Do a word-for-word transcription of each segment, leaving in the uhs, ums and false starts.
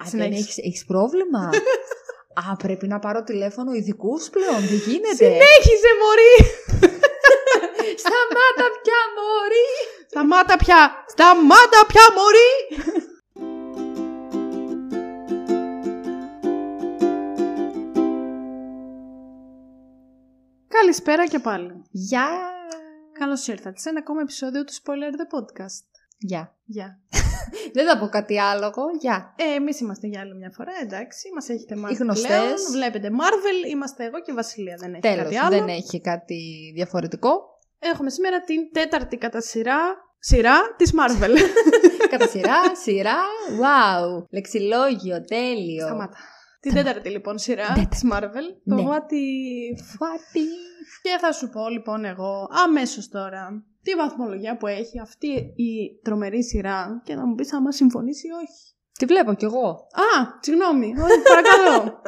Α, δεν έχεις, έχεις πρόβλημα. Α, πρέπει να πάρω τηλέφωνο ειδικούς πλέον, δεν γίνεται. Συνέχιζε, μωρή. Σταμάτα πια, μωρή. Σταμάτα πια, σταμάτα πια, μωρή. Καλησπέρα και πάλι. Γεια. Yeah. Καλώς ήρθατε σε ένα ακόμα επεισόδιο του Spoiler The Podcast. Γεια. Γεια. Δεν θα πω κάτι άλλο εγώ. Γεια. Yeah. Ε, εμείς είμαστε για άλλη μια φορά, εντάξει. Μας έχετε μάθει πλέον. Βλέπετε Marvel, είμαστε εγώ και η Βασιλεία. Δεν έχει Τέλος, κάτι άλλο. Δεν έχει κάτι διαφορετικό. Έχουμε σήμερα την τέταρτη κατά σειρά, σειρά της Marvel. Κατά σειρά, σειρά, wow. Λεξιλόγιο, τέλειο. Σταμάτα. Την τέταρτη λοιπόν σειρά της Marvel, το ναι. What If. What If. Και θα σου πω λοιπόν εγώ αμέσως τώρα τη βαθμολογία που έχει αυτή η τρομερή σειρά και θα μου πεις άμα συμφωνείς ή όχι. Τη βλέπω κι εγώ. Α, συγγνώμη, όχι, παρακαλώ.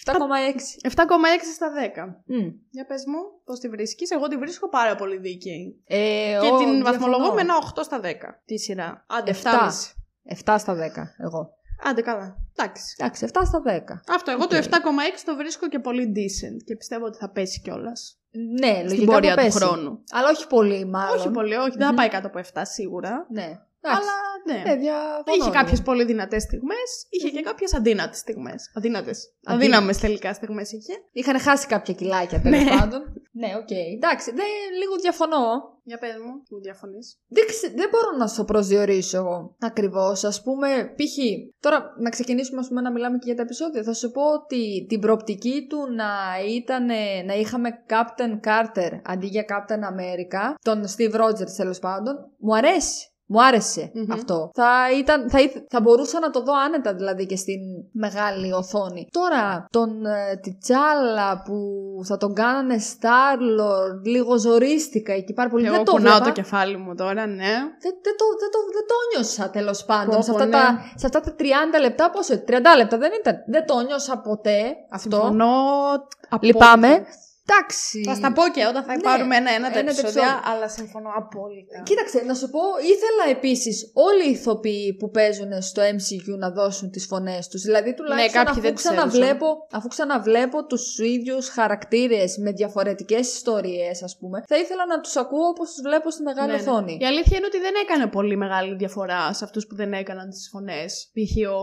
επτά κόμμα έξι. επτά κόμμα έξι στα δέκα. Mm. Για πες μου πώς τη βρίσκεις. Εγώ τη βρίσκω πάρα πολύ δίκαιη. Ε, και ο, την βαθμολογώ με ένα οκτώ στα δέκα. Τη σειρά. Άντε, επτά. επτά στα δέκα εγώ. Άντε καλά. Εντάξει. Εντάξει, επτά στα δέκα. Αυτό. Εγώ okay. Το επτά κόμμα έξι το βρίσκω και πολύ decent και πιστεύω ότι θα πέσει κιόλας. Ναι, στην λογικά πορεία θα πέσει. Του χρόνου. Αλλά όχι πολύ, μάλλον. Όχι πολύ, όχι. Mm-hmm. Δεν θα πάει κάτω από επτά σίγουρα. Ναι. Αλλά ναι. Παιδιά, είχε κάποιες πολύ δυνατές στιγμές, είχε και κάποιες αδύνατες στιγμές. Αδύνατες. Αδύναμες τελικά στιγμές είχε. Είχαν χάσει κάποια κιλάκια τέλος πάντων. Ναι, οκ. Okay. Εντάξει, δε, λίγο διαφωνώ. Για πες μου, που διαφωνείς. Δεν, δεν μπορώ να σου προσδιορίσω εγώ ακριβώς. Ας πούμε, π.χ. Τώρα να ξεκινήσουμε ας πούμε, να μιλάμε και για τα επεισόδια. Θα σου πω ότι την προοπτική του να ήταν να είχαμε Captain Carter αντί για Captain America, τον Steve Rogers τέλος πάντων, μου αρέσει. Μου άρεσε mm-hmm. αυτό. Θα, ήταν, θα, θα μπορούσα να το δω άνετα δηλαδή και στην μεγάλη οθόνη. Τώρα τον ε, T'Challa που θα τον κάνανε Star Lord, λίγο ζορίστηκα εκεί πάρα πολύ. Εγώ δεν κουνάω το, το κεφάλι μου τώρα, ναι. Δεν, δεν, το, δεν, το, δεν το νιώσα τέλος πάντων. Σε αυτά, ναι. τα, σε αυτά τα τριάντα λεπτά, πόσο, τριάντα λεπτά δεν ήταν. Δεν το νιώσα ποτέ αυτό. Συμφωνώ. Λυπάμαι. Εντάξει. Θα στα πω και όταν θα ναι, πάρουμε ένα-ένα τα επεισόδια, αλλά συμφωνώ απόλυτα. Κοίταξε, να σου πω, ήθελα επίσης όλοι οι ηθοποιοί που παίζουν στο εμ σι γιου να δώσουν τις φωνές τους. Δηλαδή, τουλάχιστον ναι, αφού, ξαναβλέπω, αφού ξαναβλέπω τους ίδιους χαρακτήρες με διαφορετικές ιστορίες, ας πούμε, θα ήθελα να τους ακούω όπως τους βλέπω στη μεγάλη ναι, οθόνη. Ναι. Η αλήθεια είναι ότι δεν έκανε πολύ μεγάλη διαφορά σε αυτούς που δεν έκαναν τις φωνές. Π.χ. ο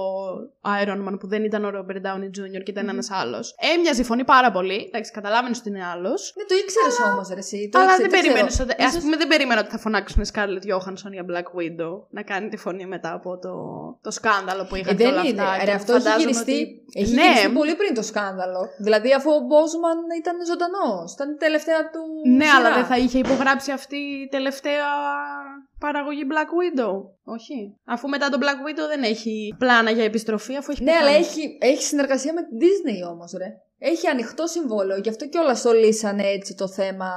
Iron Man που δεν ήταν ο Robert Downey Junior και ήταν mm. ένας άλλος. Έμοιαζε η φωνή πάρα πολύ. Εντάξει, καταλάβαινε ότι είναι άλλος. Ναι, το ήξερες αλλά... όμως, ρε εσύ. Το αλλά ήξερε, δεν περίμενες. Ότι... Ίσως... Ας πούμε, δεν περίμενα ότι θα φωνάξουν Scarlett Johansson για Black Widow να κάνει τη φωνή μετά από το, το σκάνδαλο που είχαν ε, όλα είναι. Αυτά. Ρε, αυτό έχει γυριστεί, ότι... έχει ναι. γυριστεί πολύ πριν το σκάνδαλο. Δηλαδή, αφού ο Μπόσμαν ήταν ζωντανός. Ήταν η τελευταία του. Ναι, σειρά. Αλλά δεν θα είχε υπογράψει αυτή η τελευταία παραγωγή Black Widow. Όχι. Αφού μετά τον Black Widow δεν έχει πλάνα για επιστροφή, αφού έχει. Ναι, αλλά έχει, έχει συνεργασία με την Disney όμως, ρε. Έχει ανοιχτό συμβόλαιο, γι' αυτό κιόλας το λύσανε έτσι το θέμα.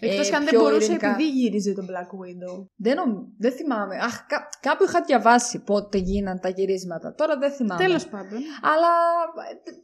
Εκτός ε, κι αν δεν μπορούσε ειρηνικά. Επειδή γύριζε τον Black Widow. Δεν, νομ, δεν θυμάμαι. Αχ, κά, κάπου είχα διαβάσει πότε γίναν τα γυρίσματα. Τώρα δεν θυμάμαι. Τέλος πάντων. Αλλά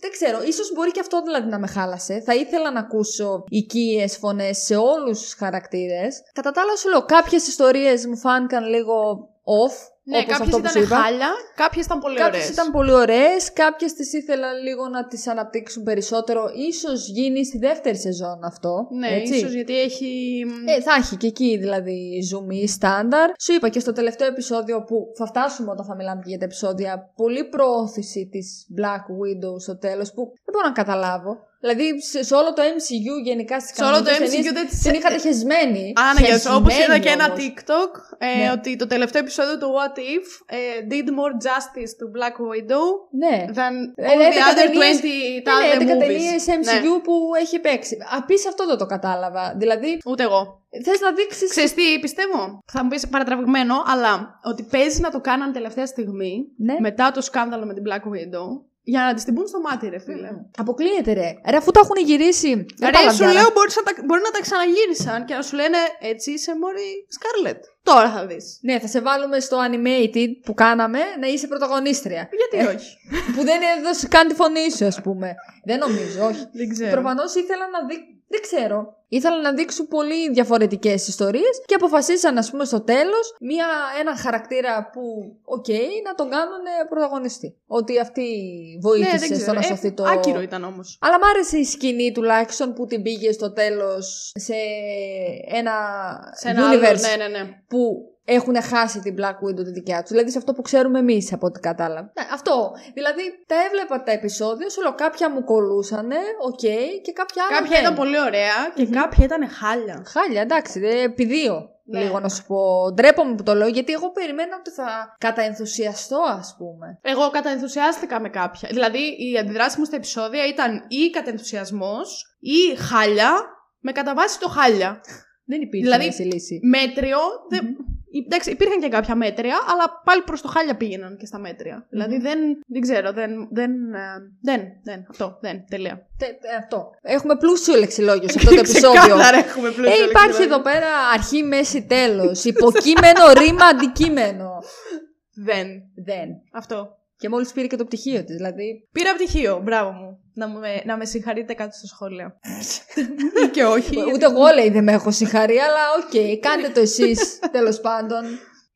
δεν ξέρω. Ίσως μπορεί και αυτό δηλαδή να με χάλασε. Θα ήθελα να ακούσω οικίες φωνές σε όλους τους χαρακτήρες. Κατά τα άλλα σου λέω, κάποιες ιστορίες μου φάνηκαν λίγο off. Ναι, κάποιες ήταν χάλια, κάποιες ήταν πολύ κάποιες ωραίες. Ήταν πολύ ωραίες, κάποιες τις ήθελα λίγο να τις αναπτύξουν περισσότερο. Ίσως γίνει στη δεύτερη σεζόν αυτό. Ναι, έτσι. Ίσως γιατί έχει... Ε, θα έχει και εκεί δηλαδή ζουμί, στάνταρ. Σου είπα και στο τελευταίο επεισόδιο που θα φτάσουμε όταν θα μιλάμε και για τα επεισόδια, πολύ προώθηση της Black Widow στο τέλος που δεν μπορώ να καταλάβω. Δηλαδή σε όλο το εμ σι γιου γενικά στις κανονικές ταινίες την είχα τεχεσμένη. Άνα, όπως είδα και ένα TikTok, ε, ναι. ότι το τελευταίο επεισόδιο του What If ε, did more justice to Black Widow ναι. than all ε, the other τwenty ναι, ναι, movies. εμ σι γιου ναι. που έχει παίξει. Απείς αυτό δεν το κατάλαβα. Δηλαδή, ούτε εγώ. Θες να δείξεις... Ξέρεις τι πιστεύω. Θα μου πεις παρατραβηγμένο, αλλά ότι παίζει να το κάναν τελευταία στιγμή ναι. μετά το σκάνδαλο με την Black Widow. Για να τη την πούν στο μάτι, ρε φίλε. Mm. Αποκλείεται, ρε. Ρε, αφού τα έχουν γυρίσει. Ρε, σου λέω, μπορείς να τα, μπορεί να τα ξαναγύρισαν και να σου λένε έτσι είσαι μωρή Scarlett. Τώρα θα δεις. Ναι, θα σε βάλουμε στο animated που κάναμε να είσαι πρωταγωνίστρια. Γιατί ε, όχι. Που δεν έδωσε καν τη φωνή σου, ας πούμε. Δεν νομίζω, όχι. Δεν ξέρω. Προφανώς ήθελα να δει. Δεν ξέρω. Ήθελαν να δείξουν πολύ διαφορετικές ιστορίες και αποφασίσαν, ας πούμε, στο τέλος μία, έναν χαρακτήρα που, οκ, okay, να τον κάνουν πρωταγωνιστή. Ότι αυτή βοήθησε ναι, στο να σωθεί ε, το. Άκυρο ήταν όμως. Αλλά μ' άρεσε η σκηνή τουλάχιστον που την πήγε στο τέλος σε ένα, σε ένα universe άλλο, ναι, ναι, ναι. Που έχουν χάσει την Black Widow τη δικιά τους. Δηλαδή σε αυτό που ξέρουμε εμείς, από ό,τι κατάλαβα. Ναι, αυτό. Δηλαδή τα έβλεπα τα επεισόδια, όλο κάποια μου κολούσανε, οκ, okay, και κάποια άλλα. Κάποια δεν. Ήταν πολύ ωραία και mm-hmm. κάποια ήταν χάλια. Χάλια, εντάξει, επιδίω. Ναι. Λίγο να σου πω. Ντρέπομαι που το λέω, γιατί εγώ περιμένα ότι θα καταενθουσιαστώ, ας πούμε. Εγώ καταενθουσιάστηκα με κάποια. Δηλαδή, η αντιδράση μου στα επεισόδια ήταν ή καταενθουσιασμός ή χάλια, με κατά βάση το χάλια. Δεν υπήρχε δηλαδή, μια λύση. Μέτριο. Mm-hmm. Δε... Εντάξει, υπήρχαν και κάποια μέτρια, αλλά πάλι προς το χάλια πήγαιναν και στα μέτρια. Mm-hmm. Δηλαδή δεν, δεν ξέρω, δεν, δεν, δεν, δεν, αυτό, δεν, τελεία. Τε, αυτό. Έχουμε πλούσιο λεξιλόγιο σε αυτό το επεισόδιο. Έχουμε πλούσιο ε, υπάρχει εδώ πέρα αρχή, μέση, τέλος, υποκείμενο, ρήμα, αντικείμενο. Δεν. Δεν. Αυτό. Και μόλις πήρε και το πτυχίο της, δηλαδή. Πήρα πτυχίο, μπράβο μου. Να με, να με συγχαρείτε κάτω στα σχόλια. Ή και όχι. Ούτε εγώ λέει δεν με έχω συγχαρεί, αλλά οκ, okay, κάντε το εσείς, τέλος πάντων.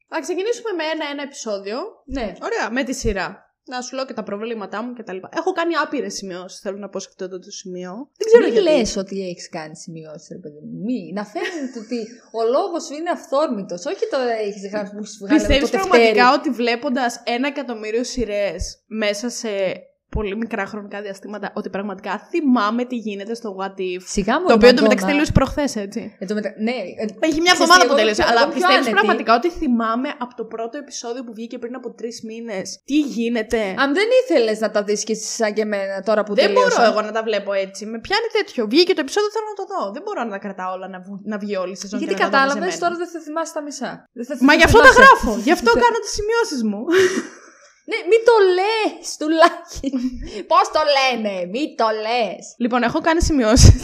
Α, ξεκινήσουμε με ένα-ένα επεισόδιο. Ναι. Ωραία, με τη σειρά. Να σου λέω και τα προβλήματά μου κτλ. Έχω κάνει άπειρες σημειώσεις, θέλω να πω σε αυτό το, το σημείο. Δεν ξέρω μην γιατί. Μην λες ότι έχεις κάνει σημειώσεις, ρε παιδί μου. Μη. Να φαίνεται ότι ο λόγος σου είναι αυθόρμητος. Όχι το έχεις γράψει που έχεις βγάλει. Πιστεύεις πραγματικά ότι βλέποντας ένα εκατομμύριο σειρές μέσα σε πολύ μικρά χρονικά διαστήματα, ότι πραγματικά θυμάμαι τι γίνεται στο What If. Σιγά μου, το οποίο εντωμεταξύ τελείωσε προχθές, έτσι. Ε, το μετα... Ναι, ε, έχει μια εβδομάδα που τελείωσε. Αλλά πιστεύεις πραγματικά ότι θυμάμαι από το πρώτο επεισόδιο που βγήκε πριν από τρεις μήνες τι γίνεται. Αν δεν ήθελες να τα δεις και εσύ σαν και εμένα τώρα που τελείωσα. Δεν μπορώ εγώ να τα βλέπω έτσι. Με πιάνει τέτοιο. Βγήκε το επεισόδιο, θέλω να το δω. Δεν μπορώ να τα κρατάω όλα να, βγ... να βγει όλη η σεζόν. Γιατί κατάλαβες τώρα δεν θα θυμάσαι τα μισά. Μα γι' αυτό τα γράφω. Γι' αυτό κάνω τις σημειώσεις μου. Ναι, μη το λες τουλάχιστον. Πώς το λένε, μη το λες. Λοιπόν, έχω κάνει σημειώσεις.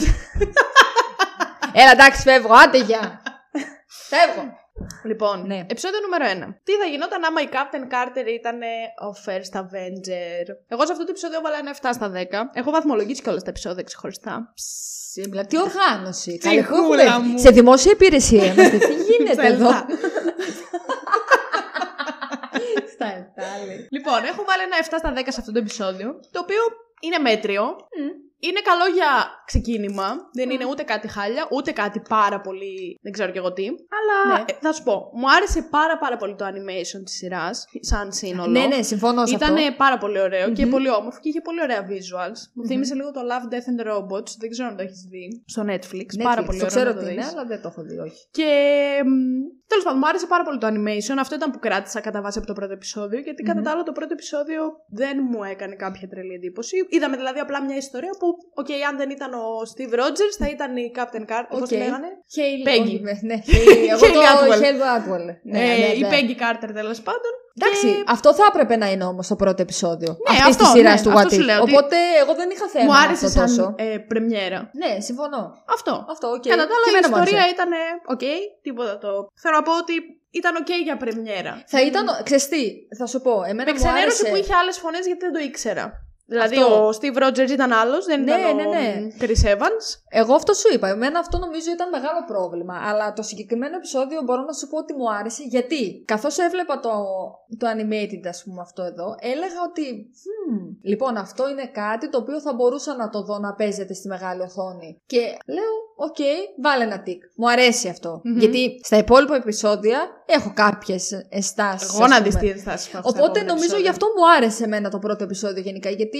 Έλα, εντάξει, φεύγω, άντε για. Φεύγω. Λοιπόν, ναι. Επεισόδιο νούμερο ένα. Τι θα γινόταν άμα η Captain Carter ήταν ο First Avenger. Εγώ σε αυτό το επεισόδιο έβαλα ένα επτά στα δέκα. Έχω βαθμολογήσει κιόλας τα επεισόδια ξεχωριστά. Ψήμπλα, τι οργάνωση. Καλή μου. Σε δημόσια υπηρεσία. Τι γίνεται εδώ. Λοιπόν, έχω βάλει ένα επτά στα δέκα σε αυτό το επεισόδιο, το οποίο είναι μέτριο. Mm. Είναι καλό για ξεκίνημα. Δεν mm. είναι ούτε κάτι χάλια, ούτε κάτι πάρα πολύ. Δεν ξέρω κι εγώ τι. Αλλά ναι. ε, θα σου πω, μου άρεσε πάρα πάρα πολύ το animation της σειράς, σαν σύνολο. Ναι, ναι, συμφωνώ σε αυτό. Ήταν πάρα πολύ ωραίο mm-hmm. και πολύ όμορφο και είχε πολύ ωραία visuals. Μου mm-hmm. θύμισε λίγο το Love, Death and Robots. Δεν ξέρω αν το έχεις δει. Στο Netflix. Netflix. Πάρα πολύ ωραίο. Ξέρω τι είναι, αλλά δεν το έχω δει, όχι. Και. Τέλος πάντων, μου άρεσε πάρα πολύ το animation. Αυτό ήταν που κράτησα κατά βάση από το πρώτο επεισόδιο. Γιατί mm-hmm. κατά τα άλλα το πρώτο επεισόδιο δεν μου έκανε κάποια τρελή εντύπωση. Είδαμε δηλαδή απλά μια ιστορία που, οκ, okay, αν δεν ήταν ο Steve Rogers, θα ήταν η Captain Carter. Πώς okay. λέγανε. Peggy. Ναι, εγώ το Atwell. Η Peggy Carter, τέλος πάντων. Εντάξει, και... αυτό θα έπρεπε να είναι όμως το πρώτο επεισόδιο. Ναι, αυτή τη σειρά ναι, του What If. Οπότε εγώ δεν είχα θέμα. Μου άρεσε αυτό σαν, τόσο. Ε, πρεμιέρα. Ναι, συμφωνώ. Αυτό. αυτό okay. Κατά τα άλλα, η ιστορία ήταν. Οκ, okay, τίποτα το. Θέλω να πω ότι ήταν οκ okay για πρεμιέρα. Θα ήταν. Mm. Ξέρεις τι, θα σου πω. Εμένα με ξενέρωσε που είχε άλλες φωνές γιατί δεν το ήξερα. Δηλαδή αυτό. Ο Steve Rogers ήταν άλλος, δεν ναι, ήταν ναι, ναι. ο Chris Evans. Εγώ αυτό σου είπα, εμένα αυτό νομίζω ήταν μεγάλο πρόβλημα. Αλλά το συγκεκριμένο επεισόδιο μπορώ να σου πω ότι μου άρεσε. Γιατί καθώς έβλεπα το, το animated ας πούμε αυτό εδώ, έλεγα ότι hm, λοιπόν αυτό είναι κάτι το οποίο θα μπορούσα να το δω να παίζεται στη μεγάλη οθόνη. Και λέω οκ, okay, βάλε ένα τικ. Μου αρέσει αυτό mm-hmm. γιατί στα υπόλοιπα επεισόδια έχω κάποιες ενστάσεις. Εγώ να δεις τι ενστάσεις έχω. Οπότε νομίζω επεισόδιο. Γι' αυτό μου άρεσε εμένα το πρώτο επεισόδιο γενικά. Γιατί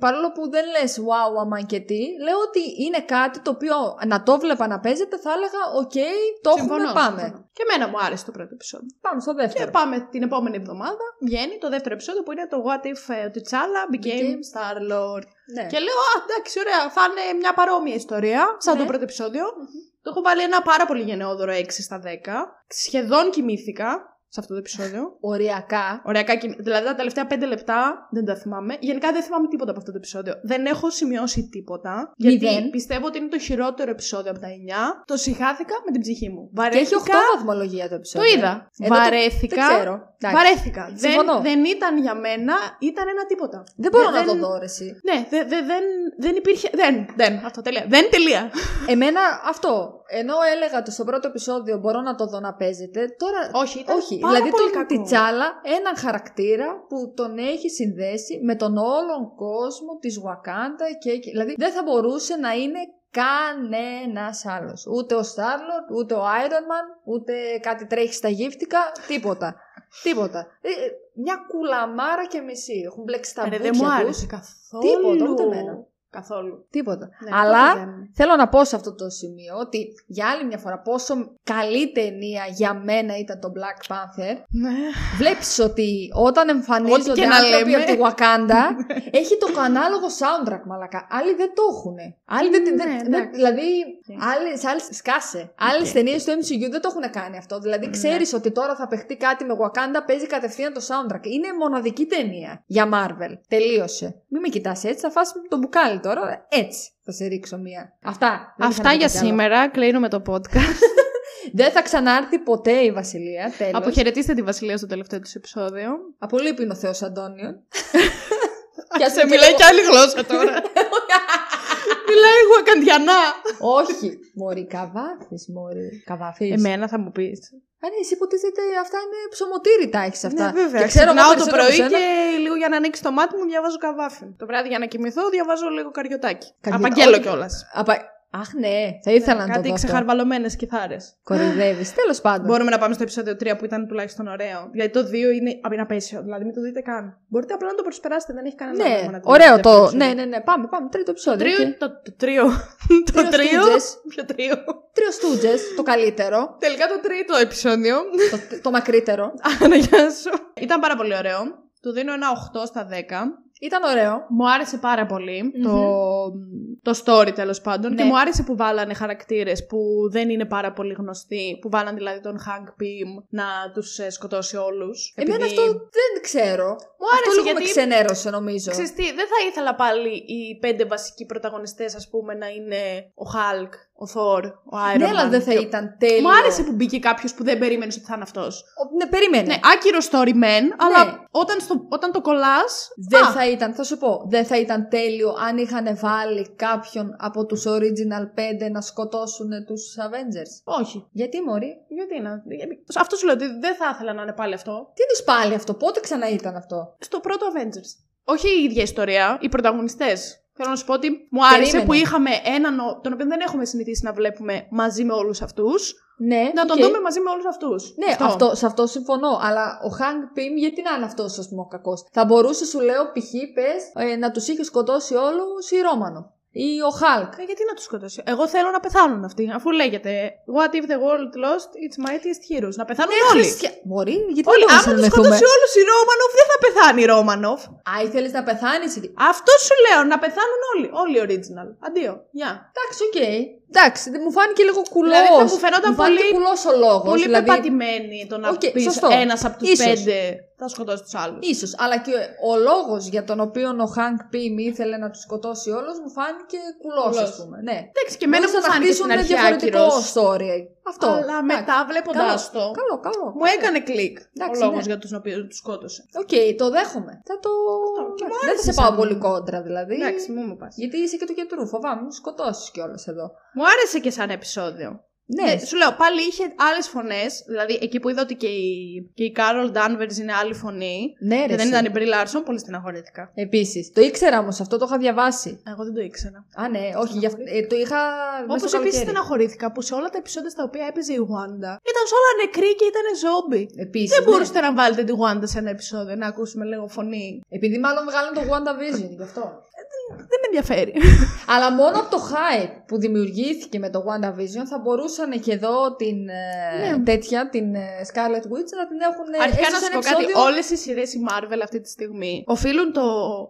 παρόλο που δεν λες wow, αμάν και τι, λέω ότι είναι κάτι το οποίο να το βλέπα να παίζεται, θα έλεγα οκ, okay, το συμφωνώ, έχουμε, πάμε. Συμφωνώ. Και εμένα μου άρεσε το πρώτο επεισόδιο. Πάμε στο δεύτερο. Και πάμε την επόμενη εβδομάδα, βγαίνει το δεύτερο επεισόδιο που είναι το What If uh, T'challa became okay. Star Lord. Ναι. Και λέω, α, εντάξει, ωραία, θα είναι μια παρόμοια ιστορία, σαν ναι. το πρώτο επεισόδιο. Mm-hmm. Το έχω βάλει ένα πάρα πολύ γενναιόδωρο έξι στα δέκα. Σχεδόν κοιμήθηκα. σε αυτό το επεισόδιο. Οριακά. Οριακά. Δηλαδή τα τελευταία πέντε λεπτά δεν τα θυμάμαι. Γενικά δεν θυμάμαι τίποτα από αυτό το επεισόδιο. Δεν έχω σημειώσει τίποτα. Γιατί μηδέν. Πιστεύω ότι είναι το χειρότερο επεισόδιο από τα εννιά. Το συχάθηκα με την ψυχή μου. Βαρέθηκα. Και έχει οκτώ βαθμολογία το επεισόδιο. Το είδα. Εδώ βαρέθηκα. Το... Δεν ξέρω. Βαρέθηκα. Δεν, δεν ήταν για μένα, ήταν ένα τίποτα. Δεν μπορώ δεν, να το δω, ρε, εσύ. Ναι, δε, δε, δεν, δεν υπήρχε. Δεν. Δεν. Αυτό τελεία. Δεν τελεία. Εμένα αυτό. Ενώ έλεγα το στο πρώτο επεισόδιο μπορώ να το δω να παίζεται, τώρα. Όχι, ήταν όχι. Πάρα δηλαδή τον T'Challa, έναν χαρακτήρα που τον έχει συνδέσει με τον όλον κόσμο της Wakanda και. Δηλαδή δεν θα μπορούσε να είναι κανένας άλλος. Ούτε ο Star Lord, ούτε ο Iron Man, ούτε κάτι τρέχει στα γύφτικα, τίποτα. Τίποτα. Μια κουλαμάρα και μισή. Έχουν μπλέξει τα μπουκιά. Δεν μου άρεσε καθόλου. Τίποτα, ούτε εμένα. Καθόλου. Τίποτα. Ναι, αλλά δεν. Θέλω να πω σε αυτό το σημείο ότι για άλλη μια φορά πόσο καλή ταινία για μένα ήταν το Black Panther. Ναι. Βλέπεις ότι όταν εμφανίζονται άνθρωποι από τη Wakanda έχει το ανάλογο soundtrack, μαλακά. Άλλοι δεν το έχουν. Άλλοι δεν, ναι, δεν, ναι, δηλαδή άλλοι, άλλοι, σκάσε. Άλλες okay. ταινίες του εμ σι γιου δεν το έχουν κάνει αυτό. Δηλαδή ξέρεις ναι. ότι τώρα θα παιχτεί κάτι με Wakanda, παίζει κατευθείαν το soundtrack. Είναι μοναδική ταινία για Marvel. Τελείωσε. Μην με κοιτάς έτσι, θα φας το μπουκάλι τώρα, έτσι θα σε ρίξω μία. Αυτά. Αυτά για σήμερα. Κλείνουμε το podcast. Δεν θα ξανάρθει ποτέ η Βασιλεία. Τέλος. Αποχαιρετήστε τη Βασιλεία στο τελευταίο του επεισόδιο. Απολείπει ο Θεός Αντώνιον. Και σε μιλάει κι άλλη γλώσσα τώρα. Μιλάει γουακαντιανά. Όχι. Μωρή, καβάφης, μωρή. Καβάφης. Εμένα θα μου πεις. Αν εσύ υποτίθεται αυτά είναι ψωμοτήρι τα έχεις αυτά. Ναι, βέβαια. Και ξέρω να το πρωί ένα... και λίγο για να ανοίξει το μάτι μου διαβάζω καβάφι. Το βράδυ για να κοιμηθώ διαβάζω λίγο καριωτάκι. Καριωτά... Απαγγέλω κιόλας. Απα... Αχ, ναι, θα ήθελα ναι, να το δω. Κάτι ξεχαρβαλωμένες κιθάρες. Κορυδεύεις. Τέλος πάντων. Μπορούμε να πάμε στο επεισόδιο τρία που ήταν τουλάχιστον ωραίο. Γιατί το δύο είναι απέσιο. Δηλαδή μην το δείτε καν. Μπορείτε απλά να το προσπεράσετε, δεν έχει κανένα νόημα. Ναι, ωραίο το. Ναι, ναι, ναι. Πάμε, πάμε. Τρίτο επεισόδιο. Το τρίο. Το τρίο. Ποιο τρίο. Τρίο Στούτζες. Το καλύτερο. Τελικά το τρίτο επεισόδιο. Το μακρύτερο. Αναγιά σου. Ήταν πάρα πολύ ωραίο. Του δίνω ένα οκτώ στα δέκα. Ήταν ωραίο. Μου άρεσε πάρα πολύ mm-hmm. το, το story τέλος πάντων. Ναι. Και μου άρεσε που βάλανε χαρακτήρες που δεν είναι πάρα πολύ γνωστοί. Που βάλανε δηλαδή τον Hank Pym να τους ε, σκοτώσει όλους. Εμένα επειδή... αυτό δεν ξέρω. Μου άρεσε αυτό λίγο γιατί... με ξενέρωσε νομίζω. Ξέρεις τι, δεν θα ήθελα πάλι οι πέντε βασικοί πρωταγωνιστές ας πούμε να είναι ο Hulk, ο Thor, ο Iron Man. Ναι, αλλά δεν θα ήταν τέλειο. Μου άρεσε που μπήκε κάποιος που δεν περίμενε ότι θα είναι αυτός. Ο... Ναι, περίμενε. Ναι, άκυρο story man, αλλά ναι. όταν, στο... όταν το κολλάς. Δεν α, θα ήταν, θα σου πω, δεν θα ήταν τέλειο αν είχαν βάλει κάποιον από τους original πέντε να σκοτώσουν τους Avengers. Όχι. Γιατί, μωρή? Γιατί να. Αυτό σου λέω ότι δεν θα ήθελα να είναι πάλι αυτό. Τι είδους πάλι αυτό, πότε ξανά ήταν αυτό? Στο πρώτο Avengers. Όχι η ίδια ιστορία, οι πρωταγωνιστές. Θέλω να σου πω ότι μου άρεσε περίμενε. Που είχαμε έναν, τον οποίο δεν έχουμε συνηθίσει να βλέπουμε μαζί με όλους αυτούς. Ναι, να τον okay. δούμε μαζί με όλους αυτούς. Ναι, αυτό. Αυτό, σε αυτό συμφωνώ. Αλλά ο Hank Pym, γιατί να είναι αυτός ας πούμε, ο κακός? Θα μπορούσε, σου λέω, π.χ. πες ε, να τους είχε σκοτώσει όλους η Ρόμανο. Ή ο Hulk. Ε, γιατί να τους σκοτώσει? Εγώ θέλω να πεθάνουν αυτοί. Αφού λέγεται What if the world lost its mightiest heroes? Να πεθάνουν ναι, όλοι. Χριστια... Μπορεί, γιατί όλοι. Άμα τους σκοτώσει όλους η Ρόμανοφ, δεν θα πεθάνει η Ρόμανοφ. Α, ήθελες να πεθάνεις. Αυτό σου λέω, να πεθάνουν όλοι. Όλοι original. Αντίο. Γεια. Yeah. Εντάξει, οκ. Okay. Εντάξει, μου φάνηκε λίγο κουλός. Δηλαδή θα μου φαινόταν μου πολύ κουλός ο λόγος. Πολύ δηλαδή... πεπατημένη το να okay, πεις ένας από τους ίσως. Πέντε θα σκοτώσει τους άλλους. Ίσως, αλλά και ο λόγος για τον οποίο ο Hank Pym ήθελε να τους σκοτώσει όλους μου φάνηκε κουλός, ας πούμε. Ναι. Εντάξει, και εμένα μου φάνηκε στην αρχή άκυρος. Αυτό. Αλλά εντάξει. Μετά βλέποντάς το. Καλό, καλό. Μου έκανε κλικ ο λόγος για τον οποίο τους σκότωσε. Οκ, το δέχομαι. Θα το. Δεν θα σε πάω πολύ κόντρα δηλαδή. Εντάξει, μου μου πας. Γιατί είσαι και του γιατρού, φοβάμαι, μου σκοτώσεις κιόλας εδώ. Μου άρεσε και σαν επεισόδιο. Ναι. ναι. Σου λέω, πάλι είχε άλλες φωνές. Δηλαδή, εκεί που είδα ότι και η, και η Carol Danvers είναι άλλη φωνή. Ναι, ρε. Και δεν ήταν η Brie Larson, πολύ στεναχωρήθηκα. Επίσης. Το ήξερα όμως, αυτό το είχα διαβάσει. Εγώ δεν το ήξερα. Α, ναι, όχι. Για, ε, το είχα. Όπως επίσης στεναχωρήθηκα που σε όλα τα επεισόδια στα οποία έπαιζε η Wanda ήταν όλα νεκροί και ήταν ζόμπι. Επίσης. Δεν ναι. μπορούσατε να βάλετε τη Wanda σε ένα επεισόδιο, να ακούσουμε λίγο φωνή. Επειδή μάλλον βγάλουν το WandaVision, γι' αυτό. δεν με ενδιαφέρει. Αλλά μόνο από το hype που δημιουργήθηκε με το WandaVision θα μπορούσαν και εδώ την ναι. τέτοια, την Scarlet Witch, να την έχουν. Αρχικά να σου πω κάτι, όλες οι σειρές η Marvel αυτή τη στιγμή οφείλουν το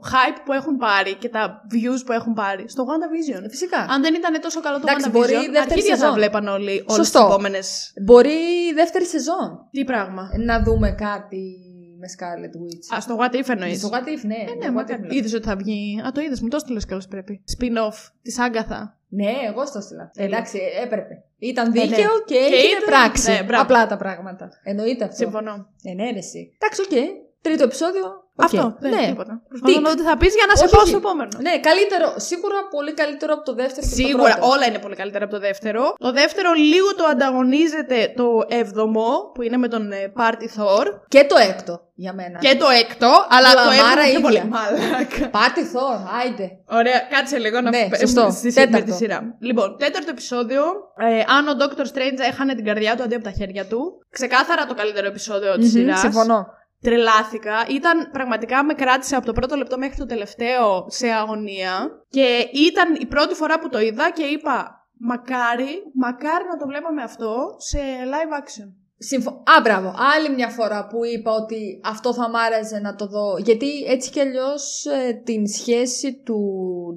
hype που έχουν πάρει και τα views που έχουν πάρει στο WandaVision. Φυσικά. Αν δεν ήταν τόσο καλό το εντάξει, WandaVision, αρχίδια θα βλέπαν όλοι όλες τις επόμενες. Μπορεί η δεύτερη σεζόν. Τι πράγμα. Να δούμε κάτι με Scarlet Witch. Α, στο What If εννοείς. Στο What If, ναι. Ε, ναι, ναι, ναι. Είδες ότι θα βγει. Α, το είδες, μου το έστειλες καλώς πρέπει. Spin-off της Άγκαθα. Ναι, εγώ στο έστειλα. Εντάξει, έπρεπε. Ήταν δίκαιο ε, ναι. και, και έγινε ήταν... πράξη. Ναι, απλά τα πράγματα. Εννοείται αυτό. Συμφωνώ. Ενέρεση. Εντάξει, οκ. Okay. Τρίτο επεισόδιο. Okay. Αυτό. Δεν ναι. τίποτα. Προσπαθώ ότι θα πεις για να σε πάω στο επόμενο. Ναι, καλύτερο. Σίγουρα πολύ καλύτερο από το δεύτερο. Σίγουρα. Το όλα είναι πολύ καλύτερα από το δεύτερο. Το δεύτερο λίγο το ανταγωνίζεται το έβδομο που είναι με τον Party Thor. Και το έκτο για μένα. Και το έκτο, αλλά το έβδομο είναι πολύ. Μαλάκα. Party Thor, άιντε. Ωραία, κάτσε λίγο να ναι, πούμε τη σειρά. Λοιπόν, τέταρτο επεισόδιο. Ε, αν ο Doctor Strange έχανε την καρδιά του αντί από τα χέρια του. Ξεκάθαρα το καλύτερο επεισόδιο τη σειρά. Συμφωνώ. Τρελάθηκα. Ήταν πραγματικά με κράτησε από το πρώτο λεπτό μέχρι το τελευταίο σε αγωνία. Και ήταν η πρώτη φορά που το είδα και είπα μακάρι, μακάρι να το βλέπαμε αυτό σε live action. Συμφω... Α, μπράβο. Άλλη μια φορά που είπα ότι αυτό θα μ' άρεσε να το δω. Γιατί έτσι κι αλλιώς ε, την σχέση του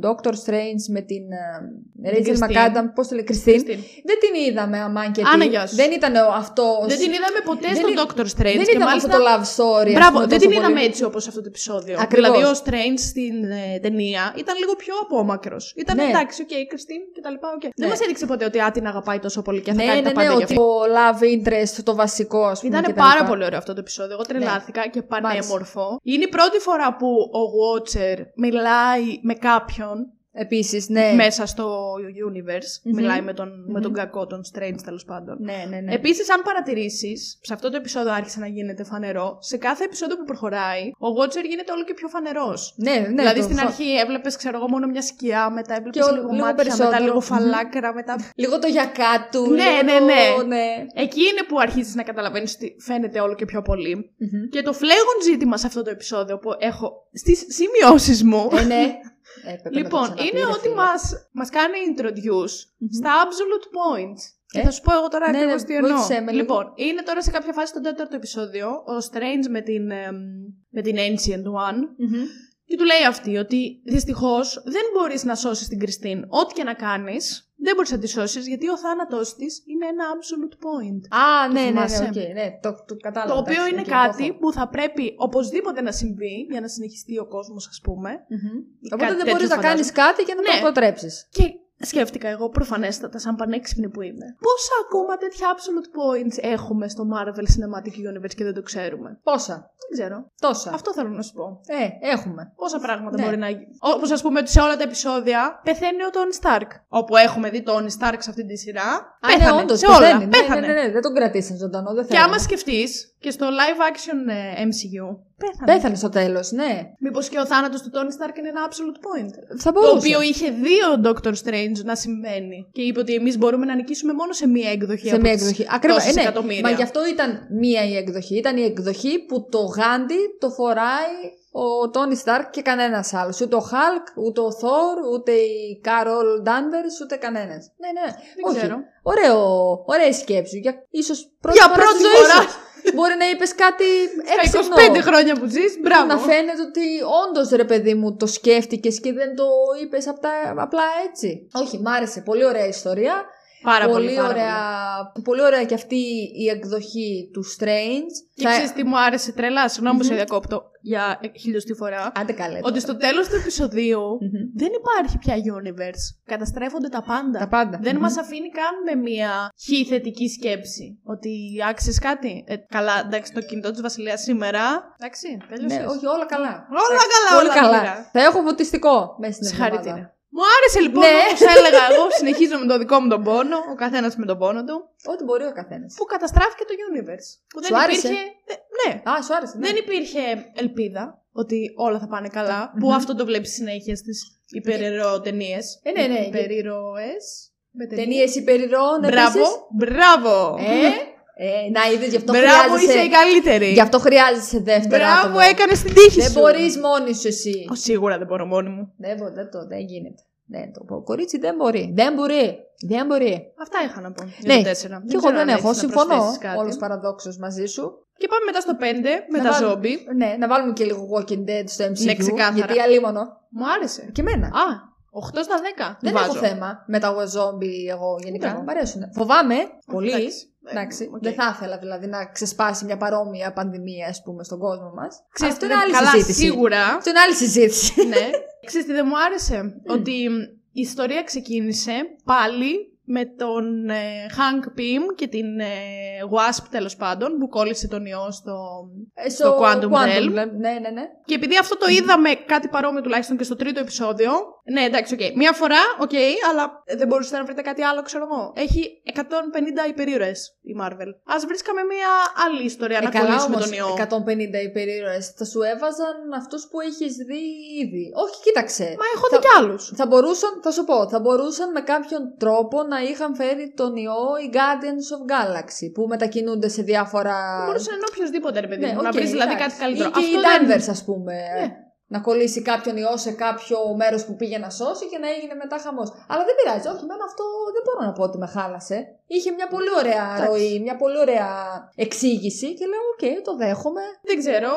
Doctor Strange με την Rachel McAdams, πώς το λέει, Κριστίν, δεν την είδαμε αμάν και τι. Δεν ήταν αυτό. Δεν την είδαμε ποτέ δεν... στον Doctor Strange. Δεν είδαμε μάλιστα... αυτό το love story. Μπράβο, πούμε, δεν την πολύ... είδαμε έτσι όπως αυτό το επεισόδιο. Ακριβώς. Δηλαδή ο Strange στην ε, ταινία ήταν λίγο πιο απόμακρος. Ήταν ναι. εντάξει, οκ, okay, Κριστίν κτλ. Okay. Ναι. Δεν μας έδειξε ποτέ ότι α, την αγαπάει τόσο πολύ και θα ναι, κάνει ναι, τα πάντα ναι, για αυτό. Ναι, ναι, βασικό, ας πούμε. Ήτανε πάρα πολύ ωραίο αυτό το επεισόδιο. Εγώ τρελάθηκα ναι. και πανέμορφο. Μάλιστα. Είναι η πρώτη φορά που ο Watcher μιλάει με κάποιον. Επίσης, ναι. Μέσα στο universe. Mm-hmm. Μιλάει με τον, mm-hmm. με τον κακό, τον Strange, τέλος πάντων. Ναι, ναι, ναι. Επίσης, αν παρατηρήσεις, σε αυτό το επεισόδιο άρχισε να γίνεται φανερό. Σε κάθε επεισόδιο που προχωράει, ο Watcher γίνεται όλο και πιο φανερός. Ναι, ναι. Δηλαδή, το... στην αρχή έβλεπες, ξέρω εγώ, μόνο μια σκιά, μετά έβλεπες λίγο, λίγο μάτια, περισσότερο. Μετά λίγο φαλάκρα, μετά. Λίγο το γιακά του. Ναι, ναι, ναι, ναι. Εκεί είναι που αρχίζεις να καταλαβαίνεις ότι φαίνεται όλο και πιο πολύ. Mm-hmm. Και το φλέγον ζήτημα σε αυτό το επεισόδιο που έχω στις σημειώσεις μου. Ε, ναι. Λοιπόν, είναι ότι μας, μας κάνει introduce mm-hmm. στα absolute points. Ε? Και θα σου πω εγώ τώρα ναι, ακριβώς ναι, τι εννοώ. Με, λοιπόν, είναι τώρα σε κάποια φάση το τέταρτο επεισόδιο, ο Strange με την, με την Ancient One. Mm-hmm. Και του λέει αυτή ότι δυστυχώς δεν μπορείς να σώσεις την Κριστίν. Ό,τι και να κάνεις, δεν μπορείς να τη σώσεις γιατί ο θάνατος της είναι ένα absolute point. Α, ναι, ναι, ναι, okay, ναι, το, το κατάλαβα. Το οποίο είναι κάτι που θα πρέπει οπωσδήποτε να συμβεί για να συνεχιστεί ο κόσμος, ας πούμε. Mm-hmm. Οπότε δεν μπορείς να κάνεις κάτι και να ναι. το αποτρέψεις. Και... σκέφτηκα εγώ προφανέστατα, σαν πανέξυπνη που είμαι. Πόσα ακόμα τέτοια absolute points έχουμε στο Marvel Cinematic Universe και δεν το ξέρουμε. Πόσα. Δεν ξέρω. Τόσα. Αυτό θέλω να σου πω. Ε, έχουμε. Πόσα πράγματα ναι. μπορεί να γίνει. Όπως ας πούμε ότι σε όλα τα επεισόδια πεθαίνει ο Tony Stark. Όπου έχουμε δει τον Tony Stark σε αυτή τη σειρά. Α, πέθανε. Ναι, όντως, σε όλα. Πέθανε. πέθανε. Ναι, ναι, ναι, ναι, δεν τον κρατήσαν ζωντανό, δεν θέλω. Και άμα σκεφτείς και στο live action εμ σι γιου. Πέθανε. Πέθανε στο τέλος, ναι. Μήπως και ο θάνατος του Tony Stark είναι ένα absolute point. Θα μπορούσε. Το οποίο είχε δει ο Doctor Strange να συμβαίνει. Και είπε ότι εμείς μπορούμε να νικήσουμε μόνο σε μία εκδοχή. Σε μία εκδοχή. Ακριβώς. Ε, ναι. Μα γι' αυτό ήταν μία η εκδοχή. Ήταν η εκδοχή που το γάντι το φοράει ο Tony Stark και κανένας άλλος. Ούτε ο Hulk, ούτε ο Thor, ούτε η Carol Danvers, ούτε κανένας. Ναι, ναι. Δεν όχι. Ξέρω. Ωραίο, ωραία σκέψη. Για, ίσως πρώτη για πρώτη φορά. Μπορεί να είπες κάτι έξυπνο. είκοσι πέντε χρόνια που ζεις, μπράβο. Να φαίνεται ότι όντως ρε παιδί μου το σκέφτηκες και δεν το είπες απ τα, απλά έτσι. Όχι, μ' άρεσε. Πολύ ωραία ιστορία. Πάρα πολύ, πολύ, πάρα ωραία, πολύ. πολύ ωραία και αυτή η εκδοχή του Strange. Και θα... ξέρεις τι μου άρεσε τρελά, συγγνώμη mm-hmm. σε διακόπτω για χιλιοστή φορά. Άντε καλέ. Ότι στο τέλος του επεισοδίου mm-hmm. δεν υπάρχει πια universe. Καταστρέφονται τα πάντα. Τα πάντα. Δεν mm-hmm. μας αφήνει καν με μια χι θετική σκέψη. Ότι άξιζε κάτι. Ε, καλά, εντάξει, το κινητό της Βασιλείας σήμερα. Εντάξει, τέλειωσες. Ναι, όχι, όλα καλά. Όλα καλά, όλα καλά. καλά. Θα έχω βοτιστικό μέσα στην εβδομάδα. Μου άρεσε λοιπόν ναι. όπως έλεγα εγώ, συνεχίζω με το δικό μου τον πόνο, ο καθένας με τον πόνο του. Ό,τι μπορεί ο καθένας. Που καταστράφηκε το universe. Που δεν σου άρεσε. Υπήρχε... ναι. Α, σου άρεσε. Ναι. Δεν υπήρχε ελπίδα ότι όλα θα πάνε καλά, mm-hmm. που αυτό το βλέπεις συνέχεια στις υπερηρωοτενίες. Ε, ναι, ναι. Υπερηρωές. Ταινίες υπερηρωών επίσης. Μπράβο, μπράβο. Ε, Ε, να είδες, γι' αυτό Μπράβο, χρειάζεσαι. Μπράβο, είσαι η καλύτερη. Γι' αυτό χρειάζεσαι δεύτερο Μπράβο, άτομο. Μπράβο, έκανες την τύχη σου. Δεν μπορείς μόνη σου εσύ. Ο, σίγουρα δεν μπορώ μόνη μου. Δεν, δεν, το, δεν γίνεται. Δεν το πω. Κορίτσι δεν μπορεί. Δεν μπορεί. Δεν μπορεί. Αυτά είχα να πω. Ναι, και εγώ δεν έχω. Συμφωνώ. Όλος παραδόξως μαζί σου. Και πάμε μετά στο πέντε, με τα ζόμπι. Ναι, να βάλουμε και λίγο Walking Dead στο εμ σι γιου. Ναι, ξεκάθαρα. Γιατί αλίμονο. Μου άρεσε. Και εμένα. Α. οκτώ στα δέκα. Δεν βάζω. Έχω θέμα με τα ζόμπι, εγώ γενικά. Μου αρέσουν. Φοβάμαι πολύ. Εντάξει. Εντάξει. Okay. Δεν θα ήθελα δηλαδή να ξεσπάσει μια παρόμοια πανδημία, ας πούμε, στον κόσμο μας. Ξέρεις, αυτό είναι άλλη καλά, συζήτηση. Σίγουρα. Αυτό είναι άλλη συζήτηση. Ναι. Ξέρεις τι δεν μου άρεσε. Mm. Ότι η ιστορία ξεκίνησε πάλι με τον Hank ε, Pym και την ε, Wasp, τέλος πάντων, που κόλλησε τον ιό στο, ε, στο, στο Quantum, Quantum Realm. Ναι, ναι, ναι. Και επειδή αυτό το είδαμε κάτι παρόμοιο τουλάχιστον και στο τρίτο επεισόδιο. Ναι, εντάξει, οκ. Okay. Μία φορά, οκ, okay, αλλά δεν μπορούσατε να βρείτε κάτι άλλο, ξέρω εγώ. Έχει εκατόν πενήντα υπερήρωες η Marvel. Ας βρίσκαμε μία άλλη ιστορία ε, να καλά, κολλήσουμε όμως, τον ιό. εκατόν πενήντα υπερήρωες. Θα σου έβαζαν αυτούς που έχεις δει ήδη. Όχι, κοίταξε. Μα έχω δει κι άλλους. Θα μπορούσαν, θα σου πω, θα μπορούσαν με κάποιον τρόπο να είχαν φέρει τον ιό οι Guardians of Galaxy που μετακινούνται σε διάφορα. Μπορούσαν να είναι οποιοδήποτε, ρε παιδί μου. Ναι, να okay, βρει δηλαδή κάτι καλύτερο. Ή και αυτό η Danvers, δεν... ας πούμε. Ναι. Να κολλήσει κάποιον ιό σε κάποιο μέρος που πήγε να σώσει και να έγινε μετά χαμός. Αλλά δεν πειράζει. Όχι, εμένα αυτό δεν μπορώ να πω ότι με χάλασε. Είχε μια πολύ ωραία Τάξη. ροή, μια πολύ ωραία εξήγηση και λέω: Οκ, okay, το δέχομαι. Δεν ξέρω.